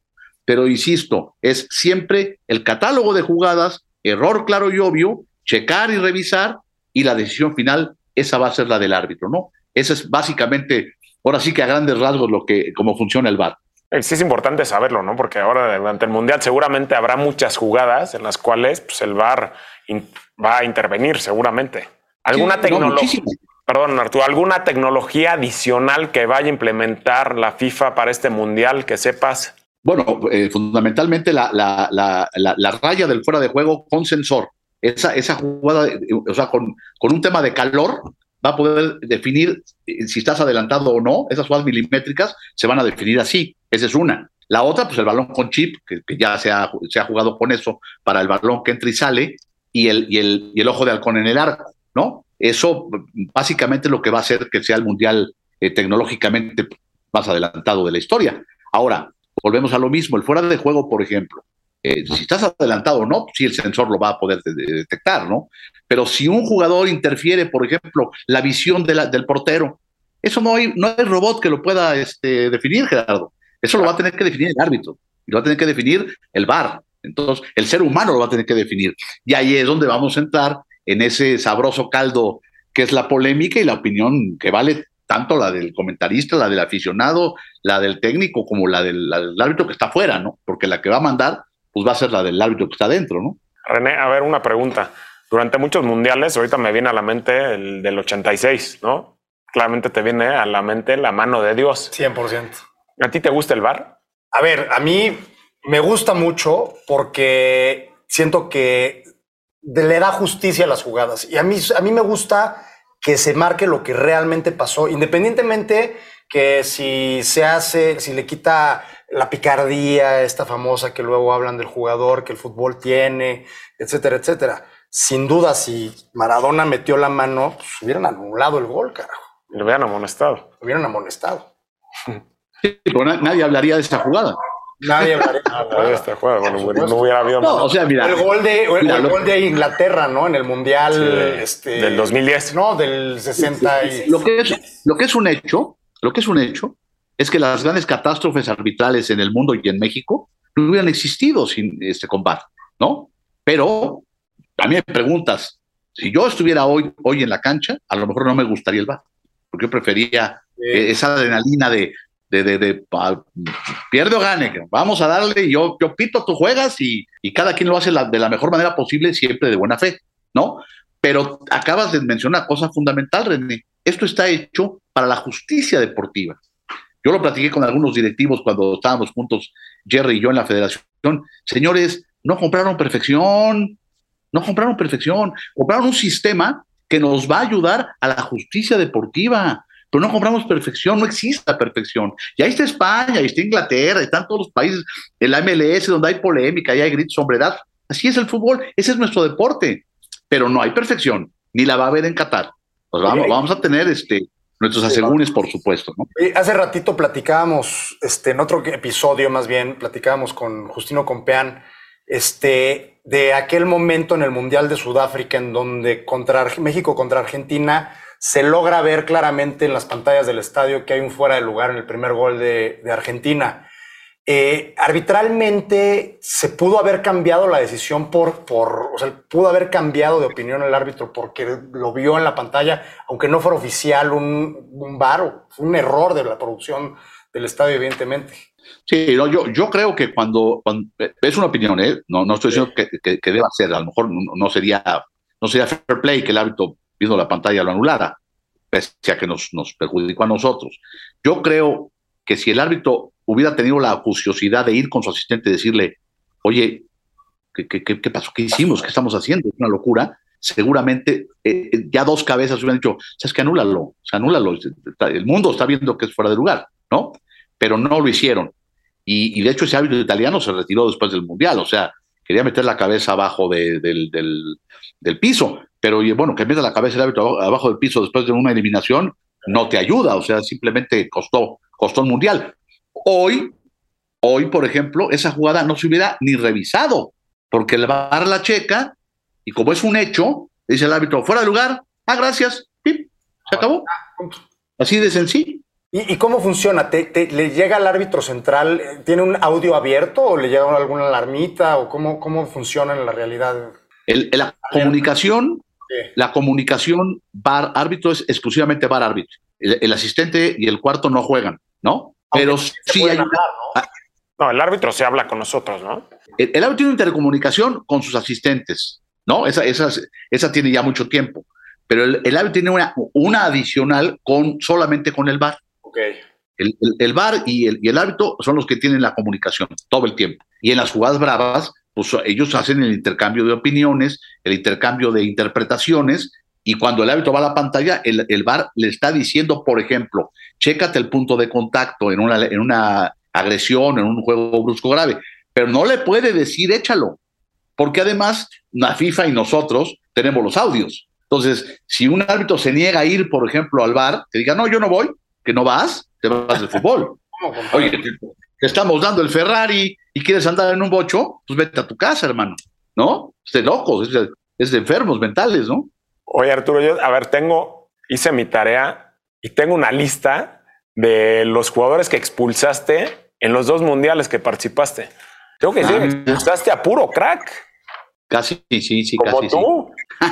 Pero insisto, es siempre el catálogo de jugadas, error claro y obvio, checar y revisar, y la decisión final, esa va a ser la del árbitro, ¿no? Esa es básicamente, ahora sí que a grandes rasgos, lo que cómo funciona el V A R. Sí es importante saberlo, ¿no? Porque ahora durante el Mundial seguramente habrá muchas jugadas en las cuales pues, el V A R va a intervenir seguramente. ¿Alguna sí, tecnología? No, Perdón, Arturo, ¿alguna tecnología adicional que vaya a implementar la FIFA para este Mundial que sepas? Bueno, eh, fundamentalmente la, la, la, la, la raya del fuera de juego con sensor. Esa, esa jugada, o sea, con, con un tema de calor, va a poder definir si estás adelantado o no. Esas jugadas milimétricas se van a definir así. Esa es una. La otra, pues el balón con chip, que, que ya se ha, se ha jugado con eso para el balón que entra y sale, y el, y el, y el ojo de halcón en el arco, ¿no? Eso básicamente es lo que va a hacer que sea el Mundial eh, tecnológicamente más adelantado de la historia. Ahora, volvemos a lo mismo, el fuera de juego, por ejemplo. Eh, si estás adelantado o no, sí el sensor lo va a poder de- de detectar, ¿no? Pero si un jugador interfiere, por ejemplo, la visión de la, del portero, eso no hay, no hay robot que lo pueda este, definir, Gerardo. Eso lo va a tener que definir el árbitro, y lo va a tener que definir el V A R. Entonces, el ser humano lo va a tener que definir. Y ahí es donde vamos a entrar en ese sabroso caldo que es la polémica y la opinión que vale tanto la del comentarista, la del aficionado, la del técnico, como la del, la del árbitro que está afuera, ¿no? Porque la que va a mandar, pues va a ser la del árbitro que está adentro, ¿no? René, a ver, una pregunta. Durante muchos mundiales, ahorita me viene a la mente el del ochenta y seis, ¿no? Claramente te viene a la mente la mano de Dios. cien por ciento. ¿A ti te gusta el V A R? A ver, a mí me gusta mucho porque siento que le da justicia a las jugadas. Y a mí, a mí me gusta que se marque lo que realmente pasó, independientemente que si se hace, si le quita la picardía esta famosa que luego hablan del jugador, que el fútbol tiene, etcétera, etcétera. Sin duda, si Maradona metió la mano, pues hubieran anulado el gol, carajo. Lo hubieran amonestado. Lo hubieran amonestado. Sí, pero nadie hablaría de esta jugada. Nadie hablaría de esta jugada. Esta jugada. Bueno, no hubiera habido no, o sea, mira, el gol de el, mira, el lo... gol de Inglaterra, ¿no? En el Mundial sí, este, del dos mil diez. No, del sesenta. Y... Lo que es, lo que es un hecho, lo que es un hecho es que las grandes catástrofes arbitrales en el mundo y en México no hubieran existido sin este combate, ¿no? Pero a mí me preguntas, si yo estuviera hoy, hoy en la cancha, a lo mejor no me gustaría el V A R, porque yo prefería sí. eh, esa adrenalina de De, de, de, pa, pierde o gane, vamos a darle, yo, yo pito, tú juegas y, y cada quien lo hace la, de la mejor manera posible, siempre de buena fe, ¿no? Pero acabas de mencionar una cosa fundamental, René, esto está hecho para la justicia deportiva. Yo lo platiqué con algunos directivos cuando estábamos juntos, Jerry y yo en la federación, señores, no compraron perfección, no compraron perfección, compraron un sistema que nos va a ayudar a la justicia deportiva, pero no compramos perfección, no existe la perfección. Y ahí está España, ahí está Inglaterra, están todos los países, el M L S, donde hay polémica, ahí hay gritos, sombrerazos. Así es el fútbol, ese es nuestro deporte. Pero no hay perfección, ni la va a haber en Qatar. Pues vamos, sí, vamos a tener este, nuestros asegúnes, por supuesto, ¿no? Hace ratito platicábamos, este, en otro episodio más bien, platicábamos con Justino Compeán, este, de aquel momento en el Mundial de Sudáfrica, en donde contra México contra Argentina... Se logra ver claramente en las pantallas del estadio que hay un fuera de lugar en el primer gol de, de Argentina. Eh, arbitralmente, ¿se pudo haber cambiado la decisión por, por, o sea, pudo haber cambiado de opinión el árbitro porque lo vio en la pantalla, aunque no fuera oficial un, un V A R, fue un error de la producción del estadio, evidentemente? Sí, no, yo, yo creo que cuando, cuando... Es una opinión, ¿eh? No, no estoy diciendo que, que, que deba ser, a lo mejor no, no sería, no sería fair play que el árbitro viendo la pantalla lo anulara, pese a que nos, nos perjudicó a nosotros. Yo creo que si el árbitro hubiera tenido la curiosidad de ir con su asistente y decirle, oye, ¿qué, qué, qué pasó? ¿Qué hicimos? ¿Qué estamos haciendo? Es una locura. Seguramente eh, ya dos cabezas hubieran dicho, sabes que anúlalo, o sea, anúlalo. El mundo está viendo que es fuera de lugar, ¿no? Pero no lo hicieron. Y, y de hecho ese árbitro italiano se retiró después del Mundial, o sea, quería meter la cabeza abajo de, del, del, del piso. Pero bueno, que meta la cabeza el árbitro abajo del piso después de una eliminación no te ayuda, o sea, simplemente costó, costó el Mundial. Hoy, hoy, por ejemplo, esa jugada no se hubiera ni revisado, porque el V A R la checa y como es un hecho, dice el árbitro, fuera de lugar, ah, gracias, pip, se acabó. Así de sencillo. ¿Y, y cómo funciona? ¿Te, te, ¿Le llega al árbitro central, tiene un audio abierto o le llega alguna alarmita o cómo, cómo funciona en la realidad? El, la comunicación... La comunicación V A R-árbitro es exclusivamente V A R-árbitro. El, el asistente y el cuarto no juegan, ¿no? Aunque pero sí hay... Hablar, ¿no? A... no, el árbitro se habla con nosotros, ¿no? El, el árbitro tiene intercomunicación con sus asistentes, ¿no? Esa, esa, esa tiene ya mucho tiempo. Pero el, el árbitro tiene una, una adicional con, solamente con el V A R. Okay. El, el, el V A R y el, y el árbitro son los que tienen la comunicación todo el tiempo. Y en las jugadas bravas... Pues ellos hacen el intercambio de opiniones, el intercambio de interpretaciones, y cuando el árbitro va a la pantalla, el, el V A R le está diciendo, por ejemplo, chécate el punto de contacto en una, en una agresión, en un juego brusco grave, pero no le puede decir échalo, porque además la FIFA y nosotros tenemos los audios. Entonces, si un árbitro se niega a ir, por ejemplo, al V A R, que diga, no, yo no voy, que no vas, te vas del fútbol. Oye, te estamos dando el Ferrari y quieres andar en un bocho, pues vete a tu casa, hermano, ¿no? Es de locos, es de, es de enfermos mentales, ¿no? Oye, Arturo, yo, a ver, tengo, hice mi tarea y tengo una lista de los jugadores que expulsaste en los dos mundiales que participaste. Tengo que decir, ah, expulsaste a puro crack. Casi, sí, sí, como casi. Como tú. Sí.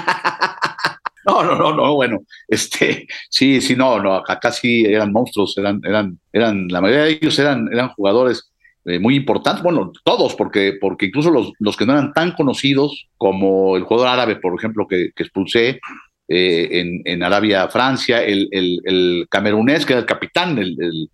No, no, no, no, bueno, este, sí, sí, no, no, acá sí eran monstruos, eran, eran, eran, la mayoría de ellos eran, eran jugadores eh, muy importantes, bueno, todos, porque, porque incluso los, los que no eran tan conocidos, como el jugador árabe, por ejemplo, que, que expulsé eh, en, en Arabia, Francia, el, el, el camerunés, que era el capitán, el, el,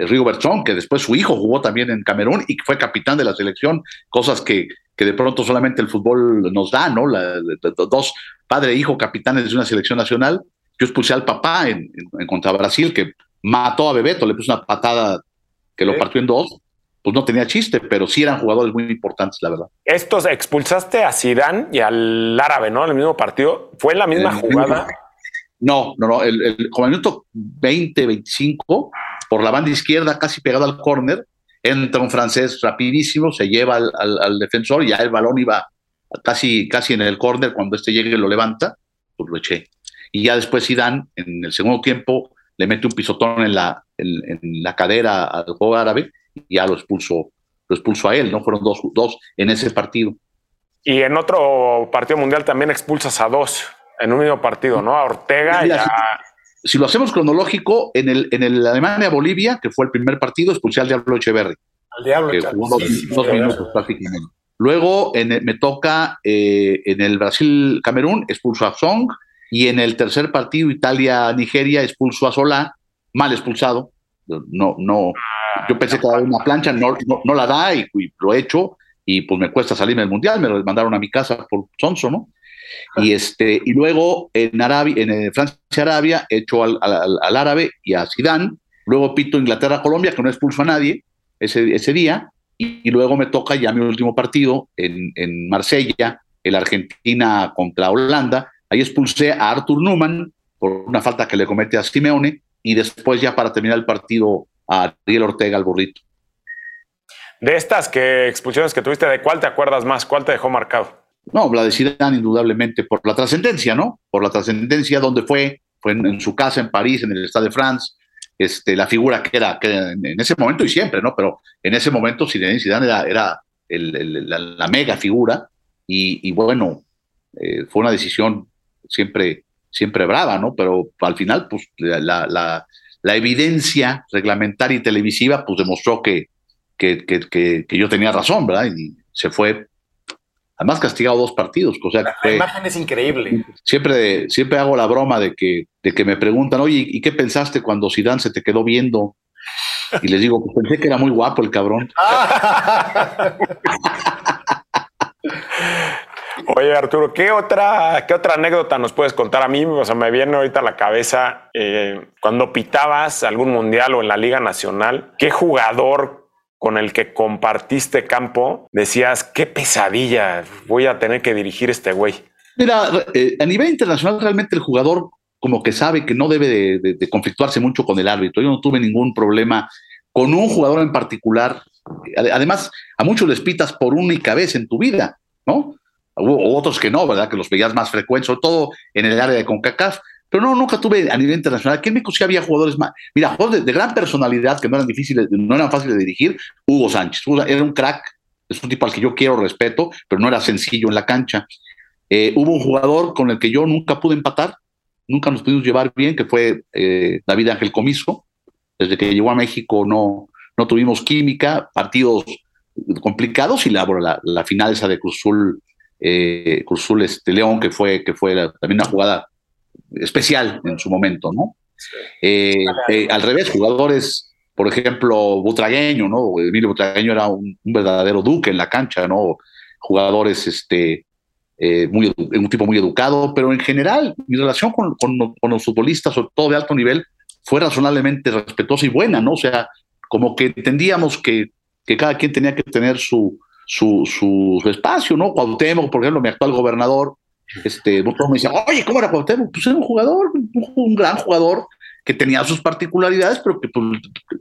el Río Bertrand, que después su hijo jugó también en Camerún y fue capitán de la selección, cosas que, que de pronto solamente el fútbol nos da, ¿no? La, la, dos padre e hijo capitanes de una selección nacional. Yo expulsé al papá en, en, en contra Brasil, que mató a Bebeto, le puso una patada que lo sí. partió en dos. Pues no tenía chiste, pero sí eran jugadores muy importantes, la verdad. Estos expulsaste a Zidane y al árabe, ¿no? En el mismo partido. ¿Fue en la misma el, jugada? No, no, no. El, el, como el minuto veinte, veinticinco, por la banda izquierda, casi pegado al córner, entra un francés rapidísimo, se lleva al, al, al defensor, ya el balón iba casi, casi en el córner, cuando este llegue lo levanta, pues lo eché. Y ya después Zidane, en el segundo tiempo, le mete un pisotón en la, en, en la cadera al juego árabe y ya lo expulsó, lo expulsó a él, ¿no? Fueron dos, dos en ese partido. Y en otro partido mundial también expulsas a dos, en un mismo partido, ¿no? A Ortega y, y a... Si lo hacemos cronológico, en el, en el Alemania-Bolivia, que fue el primer partido, expulsé al Diablo Echeverri. Al Diablo Echeverri. Jugó dos, sí, sí, dos minutos prácticamente. Luego en el, me toca eh, en el Brasil-Camerún, expulso a Song. Y en el tercer partido, Italia-Nigeria, expulso a Solá, mal expulsado. No, no, yo pensé que daba una plancha, no, no, no la da y, y lo he hecho. Y pues me cuesta salirme del Mundial, me lo mandaron a mi casa por sonso, ¿no? Y este y luego en Arabia, en Francia-Arabia, hecho al, al, al árabe y a Zidane. Luego pito Inglaterra-Colombia, que no expulso a nadie ese, ese día. Y, y luego me toca ya mi último partido en, en Marsella, el Argentina contra Holanda. Ahí expulsé a Arthur Newman por una falta que le comete a Simeone. Y después ya para terminar el partido a Ariel Ortega, al burrito. De estas que expulsiones que tuviste, ¿de cuál te acuerdas más? ¿Cuál te dejó marcado? No, la de Zidane indudablemente por la trascendencia, ¿no? Por la trascendencia, donde fue, fue en, en su casa, en París, en el Stade de France, este, la figura que era, que era en, en ese momento y siempre, ¿no? Pero en ese momento Zidane, Zidane era, era el, el, la, la mega figura y, y bueno, eh, fue una decisión siempre, siempre brava, ¿no? Pero al final, pues la, la, la evidencia reglamentaria y televisiva, pues demostró que, que, que, que, que yo tenía razón, ¿verdad? Y se fue. Además, castigado dos partidos. O sea, la que, imagen es increíble. Siempre, siempre hago la broma de que, de que me preguntan, oye, ¿y qué pensaste cuando Zidane se te quedó viendo? Y les digo, pensé que era muy guapo el cabrón. Oye, Arturo, ¿qué otra, ¿qué otra anécdota nos puedes contar a mí? O sea, me viene ahorita a la cabeza eh, cuando pitabas algún mundial o en la Liga Nacional, ¿qué jugador con el que compartiste campo decías, qué pesadilla, voy a tener que dirigir este güey? Mira, eh, a nivel internacional realmente el jugador como que sabe que no debe de, de, de conflictuarse mucho con el árbitro. Yo no tuve ningún problema con un jugador en particular. Además, a muchos les pitas por única vez en tu vida, ¿no? Hubo otros que no, ¿verdad? Que los veías más frecuentes, sobre todo en el área de CONCACAF. Pero no, nunca tuve a nivel internacional. Aquí en México sí había jugadores más. Mira, jugadores de, de gran personalidad que no eran difíciles, no eran fáciles de dirigir. Hugo Sánchez. Hugo era un crack, es un tipo al que yo quiero respeto, pero no era sencillo en la cancha. Eh, hubo un jugador con el que yo nunca pude empatar, nunca nos pudimos llevar bien, que fue eh, David Ángel Comiso. Desde que llegó a México no, no tuvimos química, partidos complicados y la, la, la final esa de Cruz Azul, eh, Cruz Azul este, León, que fue, que fue la, también una jugada especial en su momento, ¿no? Sí. Eh, eh, al revés, jugadores, por ejemplo, Butragueño, ¿no? Emilio Butragueño era un, un verdadero duque en la cancha, ¿no? Jugadores, este, eh, muy, un tipo muy educado, pero en general, mi relación con, con, con los futbolistas, sobre todo de alto nivel, fue razonablemente respetuosa y buena, ¿no? O sea, como que entendíamos que, que cada quien tenía que tener su, su, su, su espacio, ¿no? Cuauhtémoc, por ejemplo, mi actual gobernador, Este, me decía, oye, ¿cómo era Cuauhtémoc? Pues era un jugador, un, un gran jugador que tenía sus particularidades, pero que pues,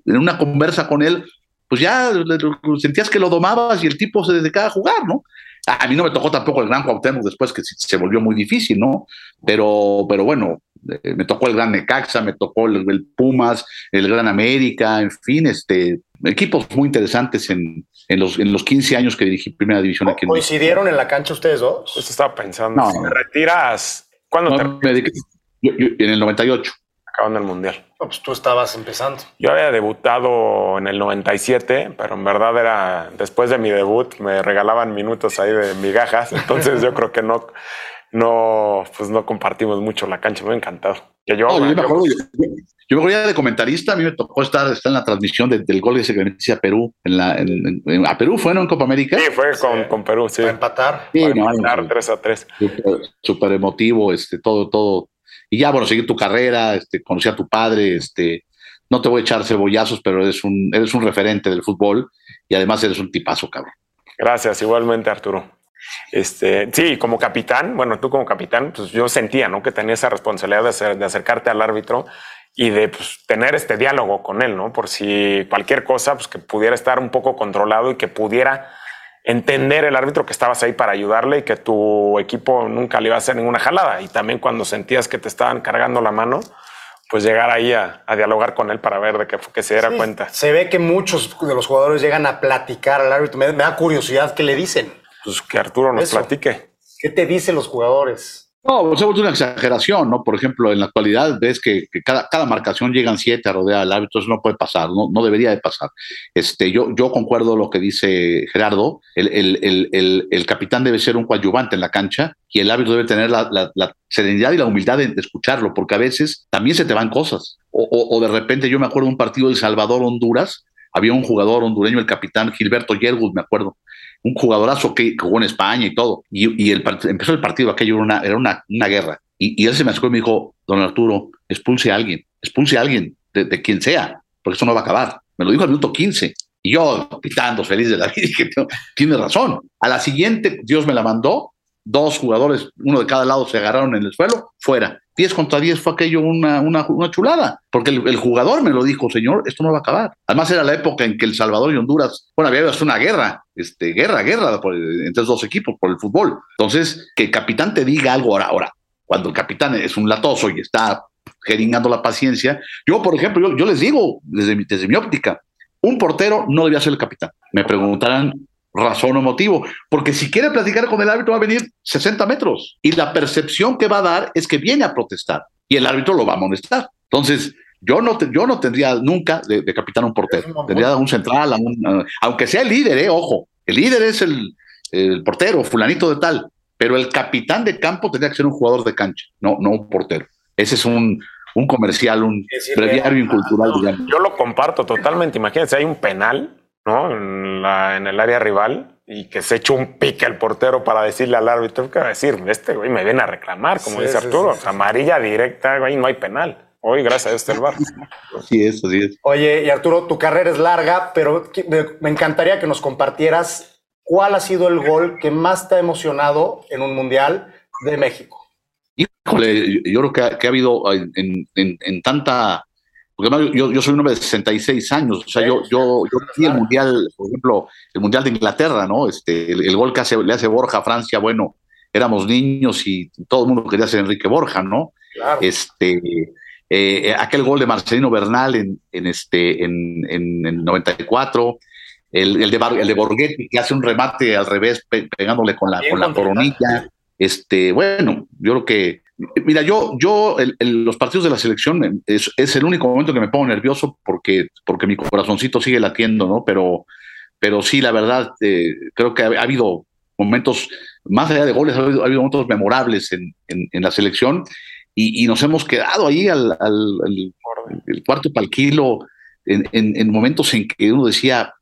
en una conversa con él, pues ya le, sentías que lo domabas y el tipo se dedicaba a jugar, ¿no? A, a mí no me tocó tampoco el gran Cuauhtémoc después, que se volvió muy difícil, ¿no? Pero, pero bueno, eh, me tocó el gran Necaxa, me tocó el, el Pumas, el gran América, en fin, este, equipos muy interesantes en, en, los, en los quince años que dirigí Primera División aquí en México. ¿Coincidieron en la cancha ustedes dos? Pues estaba pensando, no, si me retiras, ¿cuándo no, te retiras? Yo, yo, en el noventa y ocho. Acabando el Mundial. No, pues tú estabas empezando. Yo había debutado en el noventa y siete, pero en verdad era, después de mi debut me regalaban minutos ahí de migajas, entonces yo creo que no, no, pues no compartimos mucho la cancha, me ha encantado. Que yo, no, yo, me acuerdo, yo, yo me acuerdo ya de comentarista, a mí me tocó estar, estar en la transmisión de, del gol que se beneficia a Perú. En la, en, en, ¿A Perú fue, no? ¿En Copa América? Sí, fue con, sí, con Perú, sí. Para empatar. Sí, para no, empatar no, tres a tres. Súper emotivo, este, todo, todo. Y ya, bueno, seguir tu carrera, este, conocí a tu padre, este, no te voy a echar cebollazos, pero eres un, eres un referente del fútbol y además eres un tipazo, cabrón. Gracias, igualmente, Arturo. Este, sí, como capitán, bueno, tú como capitán, pues yo sentía, ¿no?, que tenía esa responsabilidad de, hacer, de acercarte al árbitro y de pues, tener este diálogo con él, ¿no? Por si cualquier cosa, pues que pudiera estar un poco controlado y que pudiera entender el árbitro que estabas ahí para ayudarle y que tu equipo nunca le iba a hacer ninguna jalada. Y también cuando sentías que te estaban cargando la mano, pues llegar ahí a, a dialogar con él para ver de qué fue que se diera sí, cuenta. Se ve que muchos de los jugadores llegan a platicar al árbitro. Me, me da curiosidad qué le dicen. Pues que Arturo nos Eso. platique. ¿Qué te dicen los jugadores? No, se vuelve una exageración, ¿no? Por ejemplo, en la actualidad ves que, que cada, cada marcación llegan siete a rodear al árbitro, eso no puede pasar, no, no debería de pasar. Este, yo, yo concuerdo lo que dice Gerardo, el, el, el, el, el capitán debe ser un coadyuvante en la cancha y el árbitro debe tener la, la, la serenidad y la humildad de, de escucharlo, porque a veces también se te van cosas. O, o, o de repente, yo me acuerdo de un partido de El Salvador-Honduras, había un jugador hondureño, el capitán Gilberto Yergut, me acuerdo, un jugadorazo que jugó en España y todo. Y, y el empezó el partido, aquello era una, era una, una guerra. Y, y él se me acercó y me dijo, don Arturo, expulse a alguien, expulse a alguien, de, de quien sea, porque eso no va a acabar. Me lo dijo al minuto quince. Y yo, pitando, feliz de la vida, dije, tiene razón. A la siguiente, Dios me la mandó, dos jugadores, uno de cada lado, se agarraron en el suelo, fuera. diez contra diez fue aquello una, una, una chulada, porque el, el jugador me lo dijo, señor, esto no va a acabar. Además era la época en que El Salvador y Honduras, bueno, había hasta una guerra, este, guerra, guerra por, entre los dos equipos por el fútbol. Entonces, que el capitán te diga algo ahora, ahora, cuando el capitán es un latoso y está jeringando la paciencia, yo, por ejemplo, yo, yo les digo, desde mi, desde mi óptica, un portero no debía ser el capitán. Me preguntarán razón o motivo, porque si quiere platicar con el árbitro va a venir sesenta metros y la percepción que va a dar es que viene a protestar y el árbitro lo va a amonestar. Entonces, yo no, te, yo no tendría nunca de, de capitán a un portero, tendría a un central, a un, aunque sea el líder, eh, ojo, el líder es el, el portero, fulanito de tal, pero el capitán de campo tendría que ser un jugador de cancha, no, no un portero. Ese es un, un comercial, un breviario incultural. No, yo lo comparto totalmente. Imagínense, hay un penal, ¿no? En, la, en el área rival y que se echó un pique el portero para decirle al árbitro, ¿qué va a decir? Este güey me viene a reclamar, como sí, dice Arturo, sí, sí, sí. amarilla directa, güey, no hay penal. Hoy, gracias a Dios, el V A R. Sí, eso sí es. Oye, y Arturo, tu carrera es larga, pero me encantaría que nos compartieras cuál ha sido el gol que más te ha emocionado en un Mundial de México. Híjole, yo creo que ha, que ha habido en, en, en tanta... Porque además yo, yo soy un hombre de sesenta y seis años, o sea, yo, yo, yo vi el Mundial, por ejemplo, el Mundial de Inglaterra, ¿no? Este, el, el gol que hace, le hace Borja a Francia, bueno, éramos niños y todo el mundo quería ser Enrique Borja, ¿no? Claro. Este, eh, aquel gol de Marcelino Bernal en, en, este, en, en, en noventa y cuatro, el, el, de Bar, el de Borghetti que hace un remate al revés pe, pegándole con la, con la coronilla. Este, bueno, yo creo que Mira, yo, yo el, el, los partidos de la selección es, es el único momento que me pongo nervioso porque, porque mi corazoncito sigue latiendo, ¿no? Pero, pero sí, la verdad, eh, creo que ha, ha habido momentos, más allá de goles, ha habido, ha habido momentos memorables en, en, en la selección y, y nos hemos quedado ahí al, al, al el cuarto pal kilo en, en, en momentos en que uno decía,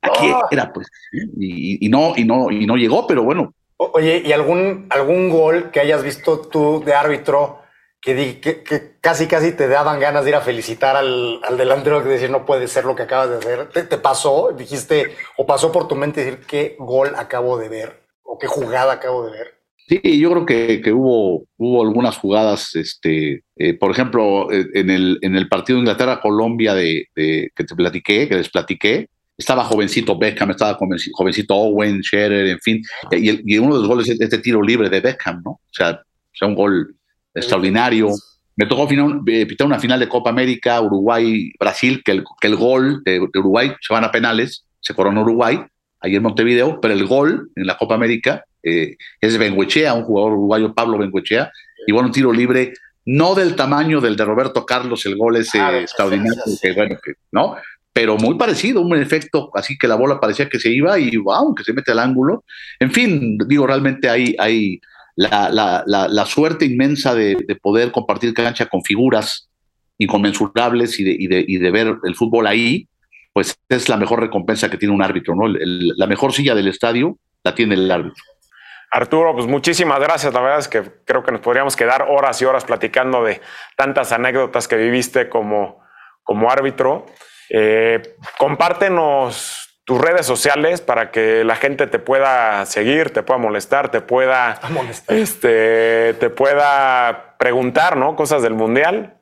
aquí era, pues, y, y, no, y, no, y no llegó, pero bueno. Oye, ¿y algún, algún gol que hayas visto tú de árbitro que, que, que casi casi te daban ganas de ir a felicitar al, al delantero, que decir no puede ser lo que acabas de hacer? ¿Te, te pasó? ¿Dijiste o pasó por tu mente decir qué gol acabo de ver o qué jugada acabo de ver? Sí, yo creo que, que hubo, hubo algunas jugadas, este, eh, por ejemplo, en el, en el partido de Inglaterra-Colombia de, de, que te platiqué, que les platiqué, estaba jovencito Beckham, estaba jovencito Owen, Scherer, en fin. Y, el, y uno de los goles es este tiro libre de Beckham, ¿no? O sea, o sea un gol sí, extraordinario. Me tocó final, pitar una final de Copa América, Uruguay-Brasil, que el, que el gol de, de Uruguay se van a penales, se coronó Uruguay, ahí en Montevideo, pero el gol en la Copa América eh, es de Bengoechea, un jugador uruguayo, Pablo Bengoechea, y bueno, un tiro libre, no del tamaño del de Roberto Carlos, el gol ese ah, extraordinario, es que, bueno, que, ¿no? Pero muy parecido, un efecto así que la bola parecía que se iba y wow, que se mete al ángulo. En fin, digo, realmente hay, hay la, la, la, la suerte inmensa de, de poder compartir cancha con figuras inconmensurables y de, y, de, y de ver el fútbol ahí, pues es la mejor recompensa que tiene un árbitro, ¿no? El, el, la mejor silla del estadio la tiene el árbitro. Arturo, pues muchísimas gracias. La verdad es que creo que nos podríamos quedar horas y horas platicando de tantas anécdotas que viviste como, como árbitro. Eh, compártenos tus redes sociales para que la gente te pueda seguir, te pueda molestar, te pueda, molestar. Este, te pueda preguntar, ¿no? Cosas del Mundial.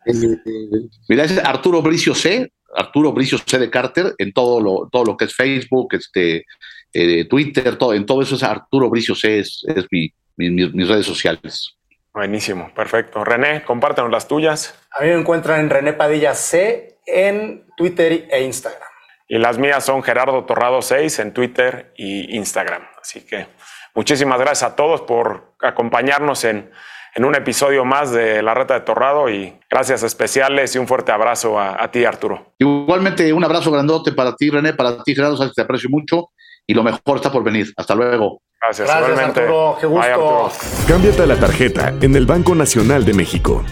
Mira, es Arturo Brizio C, Arturo Brizio C de Carter, en todo lo, todo lo que es Facebook, este, eh, Twitter, todo, en todo eso es Arturo Brizio C, es, es mi, mi, mi, mis redes sociales. Buenísimo, perfecto. René, compártanos las tuyas. A mí me encuentran en René Padilla C en Twitter e Instagram. Y las mías son Gerardo Torrado seis en Twitter e Instagram. Así que muchísimas gracias a todos por acompañarnos en, en un episodio más de La Reta de Torrado, y gracias especiales y un fuerte abrazo a, a ti, Arturo. Igualmente un abrazo grandote para ti, René, para ti, Gerardo, sabes que te aprecio mucho y lo mejor está por venir. Hhasta luego. Gracias, Gracias Arturo, qué gusto. Bye, Arturo. Cámbiate a la tarjeta en el Banco Nacional de México.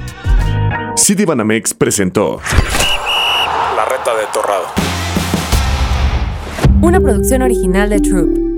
Citibanamex presentó La Reta de Torrado, una producción original de Troop.